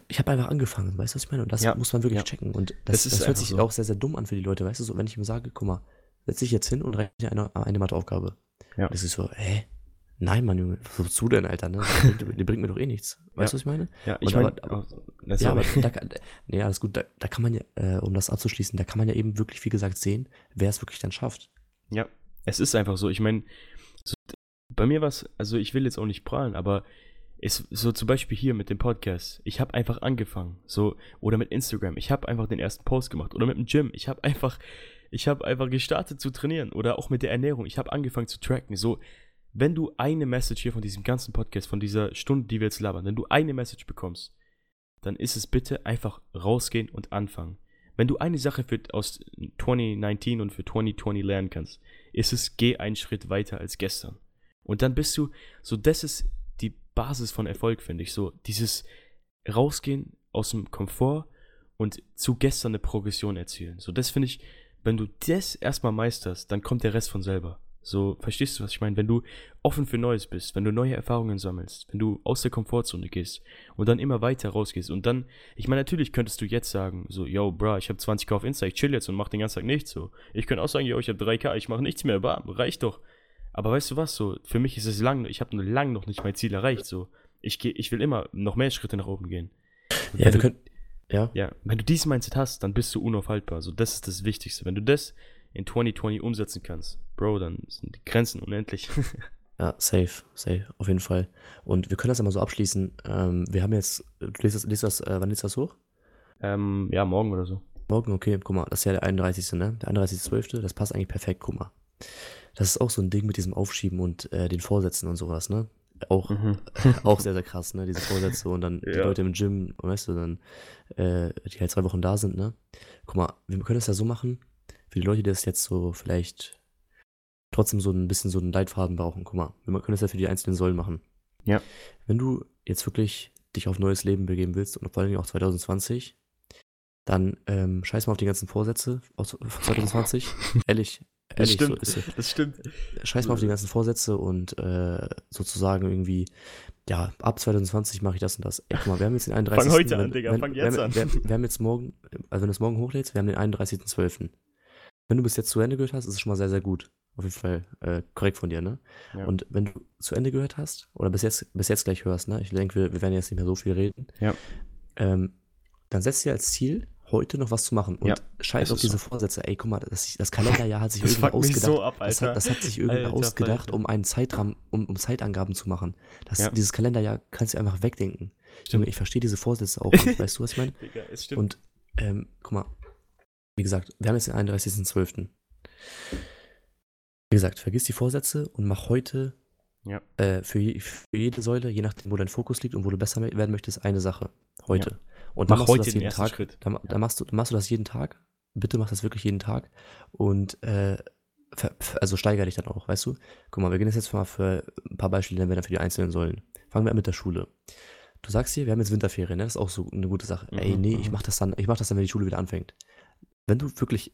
ich habe einfach angefangen, weißt du, was ich meine? Und das muss man wirklich checken. Und das hört sich auch sehr, sehr dumm an für die Leute, weißt du? So, wenn ich ihm sage, guck mal, setz dich jetzt hin und rechne eine Matheaufgabe. Ja. Das ist so, nein, Mann, Junge, was willst du denn, Alter? Ne? Die bringt mir doch eh nichts. Weißt du, was ich meine? Ja, ich meine, alles gut, da kann man ja, um das abzuschließen, da kann man ja eben wirklich, wie gesagt, sehen, wer es wirklich dann schafft. Ja, es ist einfach so. Ich meine, so, bei mir war es, also ich will jetzt auch nicht prahlen, aber es, so zum Beispiel hier mit dem Podcast, ich habe einfach angefangen, so, oder mit Instagram, ich habe einfach den ersten Post gemacht, oder mit dem Gym, ich habe einfach gestartet zu trainieren, oder auch mit der Ernährung, ich habe angefangen zu tracken, so. Wenn du eine Message hier von diesem ganzen Podcast, von dieser Stunde, die wir jetzt labern, wenn du eine Message bekommst, dann ist es bitte einfach rausgehen und anfangen. Wenn du eine Sache aus 2019 und für 2020 lernen kannst, ist es, geh einen Schritt weiter als gestern. Und dann bist du, so das ist die Basis von Erfolg, finde ich, so dieses Rausgehen aus dem Komfort und zu gestern eine Progression erzielen. So das finde ich, wenn du das erstmal meisterst, dann kommt der Rest von selber. So, verstehst du, was ich meine? Wenn du offen für Neues bist, wenn du neue Erfahrungen sammelst, wenn du aus der Komfortzone gehst und dann immer weiter rausgehst und dann, ich meine, natürlich könntest du jetzt sagen, so, yo, bra, ich habe 20k auf Insta, ich chill jetzt und mach den ganzen Tag nichts, so. Ich könnte auch sagen, yo, ich habe 3k, ich mache nichts mehr, bam, reicht doch. Aber weißt du was, so, für mich ist es ich habe lange noch nicht mein Ziel erreicht, so. Ich will immer noch mehr Schritte nach oben gehen. Und ja, wenn du dieses Mindset hast, dann bist du unaufhaltbar, so, das ist das Wichtigste. Wenn du das in 2020 umsetzen kannst, Bro, dann sind die Grenzen unendlich. Ja, safe, auf jeden Fall. Und wir können das einmal so abschließen. Wir haben jetzt, wann ist das hoch? Ja, morgen oder so. Morgen, okay, guck mal, das ist ja der 31., ne? Der 31.12., das passt eigentlich perfekt, guck mal. Das ist auch so ein Ding mit diesem Aufschieben und den Vorsätzen und sowas, ne? Auch, auch sehr, sehr krass, ne, diese Vorsätze und dann die Leute im Gym, weißt du, dann, die halt 2 Wochen da sind, ne? Guck mal, wir können das ja so machen, für die Leute, die das jetzt so vielleicht trotzdem so ein bisschen so einen Leitfaden brauchen. Guck mal, wir können das ja für die einzelnen Säulen machen. Ja. Wenn du jetzt wirklich dich auf neues Leben begeben willst und vor allem auch 2020, dann scheiß mal auf die ganzen Vorsätze aus 2020. Ehrlich. Das stimmt. Scheiß mal auf die ganzen Vorsätze und sozusagen irgendwie, ja, ab 2020 mache ich das und das. Ey, guck mal, wir haben jetzt den 31. Fang heute an, Digga, fang jetzt an. Wir haben jetzt morgen, also wenn du es morgen hochlädst, wir haben den 31.12., Wenn du bis jetzt zu Ende gehört hast, ist es schon mal sehr, sehr gut. Auf jeden Fall korrekt von dir, ne? Ja. Und wenn du zu Ende gehört hast, oder bis jetzt gleich hörst, ne? Ich denke, wir werden jetzt nicht mehr so viel reden. Ja. Dann setzt dir als Ziel, heute noch was zu machen. Und scheiß auf diese Vorsätze. Ey, guck mal, das Kalenderjahr hat sich irgendwie ausgedacht. So ab, das hat sich irgendwie ausgedacht, um einen Zeitrahmen, um Zeitangaben zu machen. Dieses Kalenderjahr kannst du einfach wegdenken. Stimmt. Ich verstehe diese Vorsätze auch nicht. Weißt du, was ich meine? Digga, es stimmt. Und guck mal, wie gesagt, wir haben jetzt den 31.12. Wie gesagt, vergiss die Vorsätze und mach heute für jede Säule, je nachdem, wo dein Fokus liegt und wo du besser werden möchtest, eine Sache. Heute. Ja. Und dann mach heute den ersten Schritt. Dann machst du das jeden Tag. Bitte mach das wirklich jeden Tag. Und also steigere dich dann auch, weißt du? Guck mal, wir gehen jetzt mal für ein paar Beispiele, dann werden wir für die einzelnen Säulen. Fangen wir an mit der Schule. Du sagst dir, wir haben jetzt Winterferien, ne? Das ist auch so eine gute Sache. Mhm. Ey, nee, ich mach das dann, wenn die Schule wieder anfängt. Wenn du wirklich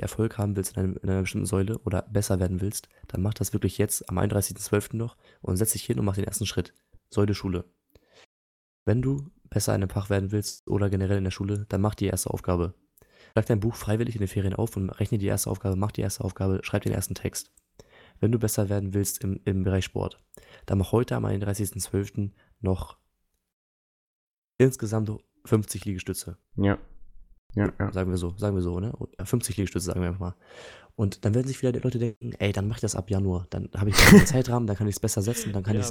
Erfolg haben willst in einer bestimmten Säule oder besser werden willst, dann mach das wirklich jetzt am 31.12. noch und setz dich hin und mach den ersten Schritt. Säule Schule. Wenn du besser in einem Fach werden willst oder generell in der Schule, dann mach die erste Aufgabe. Schlag dein Buch freiwillig in den Ferien auf und rechne die erste Aufgabe, mach die erste Aufgabe, schreib den ersten Text. Wenn du besser werden willst im Bereich Sport, dann mach heute am 31.12. noch insgesamt 50 Liegestütze. Ja. Ja. Sagen wir so, ne? 50 Liegestütze, sagen wir einfach mal. Und dann werden sich wieder die Leute denken, ey, dann mach ich das ab Januar. Dann habe ich den Zeitrahmen, dann kann ich es besser setzen, dann kann ich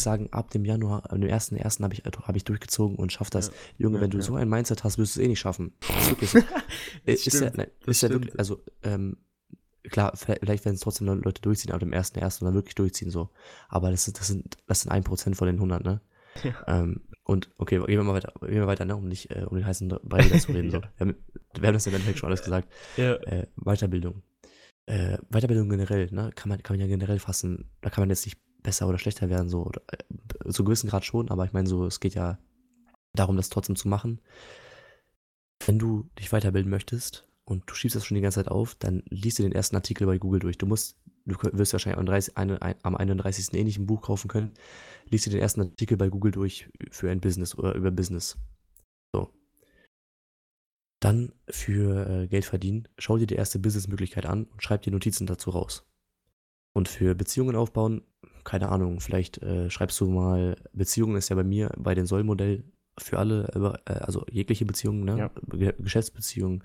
sagen, ab dem Januar, ab dem 1.1. habe ich durchgezogen und schaff das. Ja. Junge, wenn du so ein Mindset hast, wirst du es eh nicht schaffen. Das ist wirklich so. Ist ja wirklich, also, klar, vielleicht werden es trotzdem Leute durchziehen ab dem 1.1. und dann wirklich durchziehen, so. Aber das sind 1% von den 100, ne? Ja. Und okay, gehen wir mal weiter, ne, um nicht um den heißen Brei wieder zu reden. So. Wir haben das im Endeffekt schon alles gesagt. Ja. Weiterbildung. Weiterbildung generell, ne, kann man ja generell fassen. Da kann man jetzt nicht besser oder schlechter werden, so oder, zu gewissen Grad schon, aber ich meine so, es geht ja darum, das trotzdem zu machen. Wenn du dich weiterbilden möchtest und du schiebst das schon die ganze Zeit auf, dann liest dir den ersten Artikel bei Google durch. Du wirst wahrscheinlich am 31. eh nicht ein Buch kaufen können. Lies dir den ersten Artikel bei Google durch für ein Business oder über Business. So. Dann für Geld verdienen, schau dir die erste Businessmöglichkeit an und schreib dir Notizen dazu raus. Und für Beziehungen aufbauen, keine Ahnung, vielleicht schreibst du mal, Beziehungen ist ja bei mir bei dem Soll-Modell für alle, also jegliche Beziehungen, ne? Ja. Geschäftsbeziehungen,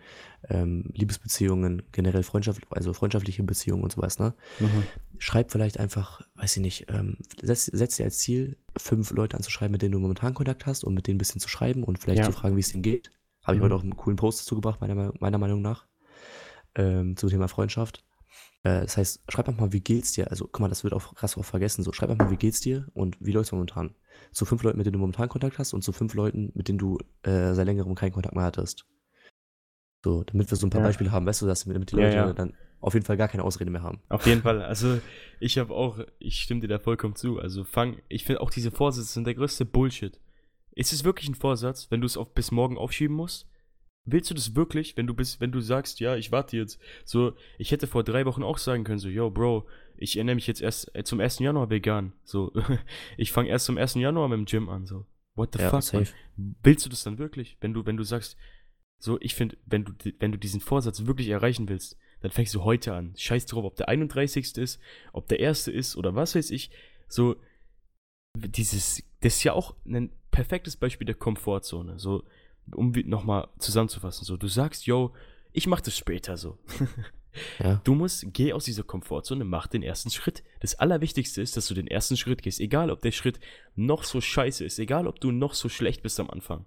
Liebesbeziehungen, generell freundschaftliche Beziehungen und sowas. Ne? Mhm. Schreib vielleicht einfach, weiß ich nicht, setz dir als Ziel, 5 Leute anzuschreiben, mit denen du momentan Kontakt hast und mit denen ein bisschen zu schreiben und vielleicht zu fragen, wie es denen geht. Habe ich heute auch einen coolen Post dazu gebracht, meiner Meinung nach, zum Thema Freundschaft. Das heißt, schreib einfach mal, wie geht's dir? Also, guck mal, das wird auch krass vergessen. So, schreib einfach mal, wie geht's dir und wie läuft's momentan? Zu 5 Leuten, mit denen du momentan Kontakt hast und zu 5 Leuten, mit denen du seit längerem keinen Kontakt mehr hattest. So, damit wir so ein paar Beispiele haben, weißt du, dass damit die Leute dann auf jeden Fall gar keine Ausrede mehr haben. Auf jeden Fall, also ich stimme dir da vollkommen zu. Also ich finde auch diese Vorsätze sind der größte Bullshit. Ist es wirklich ein Vorsatz, wenn du es bis morgen aufschieben musst? Willst du das wirklich, wenn du sagst, ja, ich warte jetzt, so, ich hätte vor 3 Wochen auch sagen können, so, yo, Bro, ich ernähre mich jetzt erst zum 1. Januar vegan, so, ich fange erst zum 1. Januar mit dem Gym an, so, what the fuck, safe. Willst du das dann wirklich, wenn du sagst, so, ich finde, wenn du diesen Vorsatz wirklich erreichen willst, dann fängst du heute an, scheiß drauf, ob der 31. ist, ob der 1. ist oder was weiß ich, so, das ist ja auch ein perfektes Beispiel der Komfortzone, so, um nochmal zusammenzufassen, so, du sagst, yo, ich mach das später, so. Ja. Du geh aus dieser Komfortzone, mach den ersten Schritt. Das Allerwichtigste ist, dass du den ersten Schritt gehst, egal ob der Schritt noch so scheiße ist, egal ob du noch so schlecht bist am Anfang.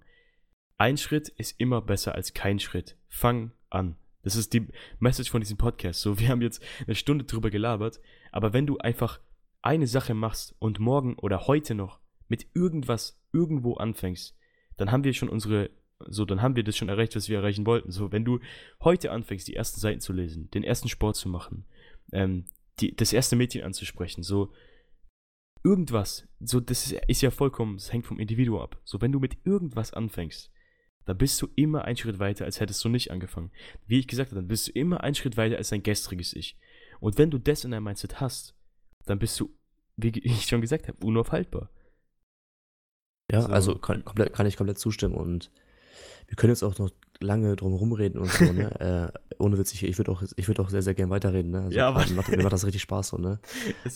Ein Schritt ist immer besser als kein Schritt. Fang an. Das ist die Message von diesem Podcast, so, wir haben jetzt eine Stunde drüber gelabert, aber wenn du einfach eine Sache machst und morgen oder heute noch mit irgendwas irgendwo anfängst, dann haben wir schon dann haben wir das schon erreicht, was wir erreichen wollten. So, wenn du heute anfängst, die ersten Seiten zu lesen, den ersten Sport zu machen, das erste Mädchen anzusprechen, so irgendwas, so das ist ja vollkommen, das hängt vom Individuum ab. So, wenn du mit irgendwas anfängst, dann bist du immer einen Schritt weiter, als hättest du nicht angefangen. Wie ich gesagt habe, dann bist du immer einen Schritt weiter als dein gestriges Ich. Und wenn du das in deinem Mindset hast, dann bist du, wie ich schon gesagt habe, unaufhaltbar. Ja, so. Also kann ich komplett zustimmen und wir können jetzt auch noch lange drum rumreden und so, ne? Ohne Witz, ich würd auch sehr, sehr gerne weiterreden, ne? Also, ja, mir macht das richtig Spaß, so, ne?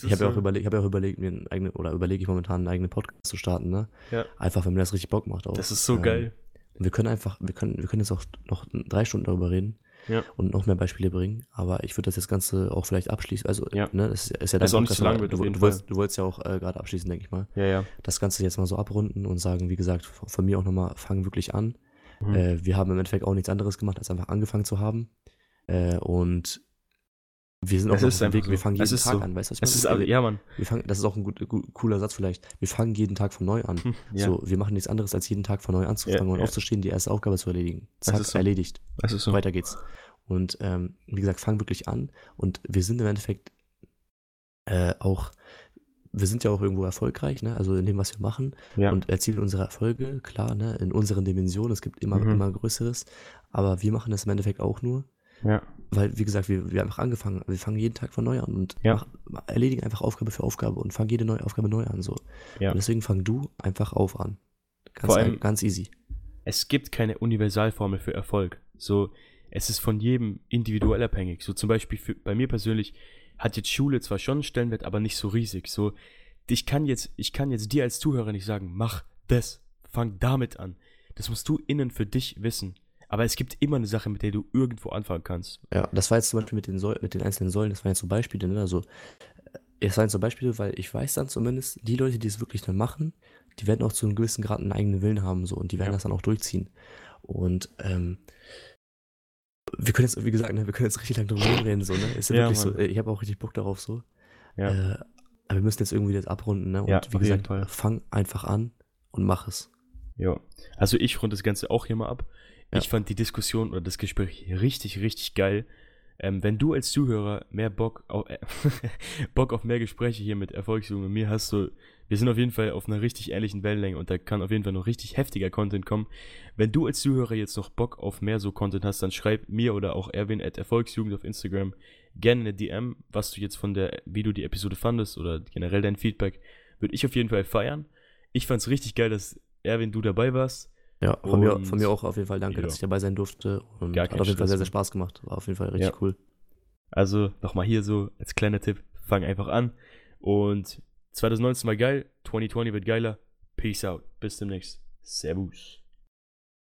Ich habe überlegt, überlege ich momentan einen eigenen Podcast zu starten, ne? Ja. Einfach, wenn mir das richtig Bock macht. Auch. Das ist so geil. Und wir können jetzt auch noch 3 Stunden darüber reden und noch mehr Beispiele bringen, aber ich würde das Ganze auch vielleicht abschließen, also, ne? Das ist ja dein Podcast, auch nicht so lang wird, du wolltest ja auch gerade abschließen, denke ich mal. Ja, ja. Das Ganze jetzt mal so abrunden und sagen, wie gesagt, von mir auch nochmal, fang wirklich an. Wir haben im Endeffekt auch nichts anderes gemacht, als einfach angefangen zu haben. Und wir sind auch auf dem Weg, wir fangen jeden Tag an, weißt du, was ich meine? Ja, Mann. Das ist auch ein cooler Satz vielleicht. Wir fangen jeden Tag von neu an. Ja. So, wir machen nichts anderes, als jeden Tag von neu anzufangen und aufzustehen, die erste Aufgabe zu erledigen. Zack, erledigt. So. Weiter geht's. Und wie gesagt, fang wirklich an. Und wir sind im Endeffekt wir sind ja auch irgendwo erfolgreich, ne? Also in dem, was wir machen und erzielen unsere Erfolge, klar, ne? In unseren Dimensionen, es gibt immer Größeres, aber wir machen das im Endeffekt auch nur, weil, wie gesagt, wir haben einfach angefangen, wir fangen jeden Tag von neu an und erledigen einfach Aufgabe für Aufgabe und fangen jede neue Aufgabe neu an, so. Ja. Und deswegen fang du einfach an. Vor allem, ganz easy. Es gibt keine Universalformel für Erfolg, so, es ist von jedem individuell abhängig, so zum Beispiel bei mir persönlich, hat jetzt Schule zwar schon einen Stellenwert, aber nicht so riesig. So, ich kann jetzt dir als Zuhörer nicht sagen, mach das, fang damit an. Das musst du innen für dich wissen. Aber es gibt immer eine Sache, mit der du irgendwo anfangen kannst. Ja, das war jetzt zum Beispiel mit den einzelnen Säulen, das waren jetzt so Beispiele, ne? Also, es waren so Beispiele, weil ich weiß dann zumindest, die Leute, die es wirklich dann machen, die werden auch zu einem gewissen Grad einen eigenen Willen haben, so, und die werden das dann auch durchziehen. Und, wir können jetzt, wie gesagt, ne, richtig lang drüber reden, so, ne? Ist ja wirklich so, ich habe auch richtig Bock darauf, so. Ja. Aber wir müssen jetzt irgendwie das abrunden, ne? Und wie gesagt, fang einfach an und mach es. Ja, also ich runde das Ganze auch hier mal ab. Ja. Ich fand die Diskussion oder das Gespräch richtig, richtig geil. Wenn du als Zuhörer mehr Bock auf mehr Gespräche hier mit Erfolgsjugend mit mir hast, so, wir sind auf jeden Fall auf einer richtig ehrlichen Wellenlänge und da kann auf jeden Fall noch richtig heftiger Content kommen. Wenn du als Zuhörer jetzt noch Bock auf mehr so Content hast, dann schreib mir oder auch Erwin @Erfolgsjugend auf Instagram gerne eine DM, was du jetzt wie du die Episode fandest oder generell dein Feedback, würde ich auf jeden Fall feiern. Ich fand's richtig geil, dass Erwin, du dabei warst. Ja, von mir auch auf jeden Fall danke, dass ich dabei sein durfte und hat auf jeden Fall sehr, sehr Spaß gemacht, war auf jeden Fall richtig cool. Also nochmal hier so als kleiner Tipp, fang einfach an und 2019 war geil, 2020 wird geiler, peace out, bis demnächst, servus.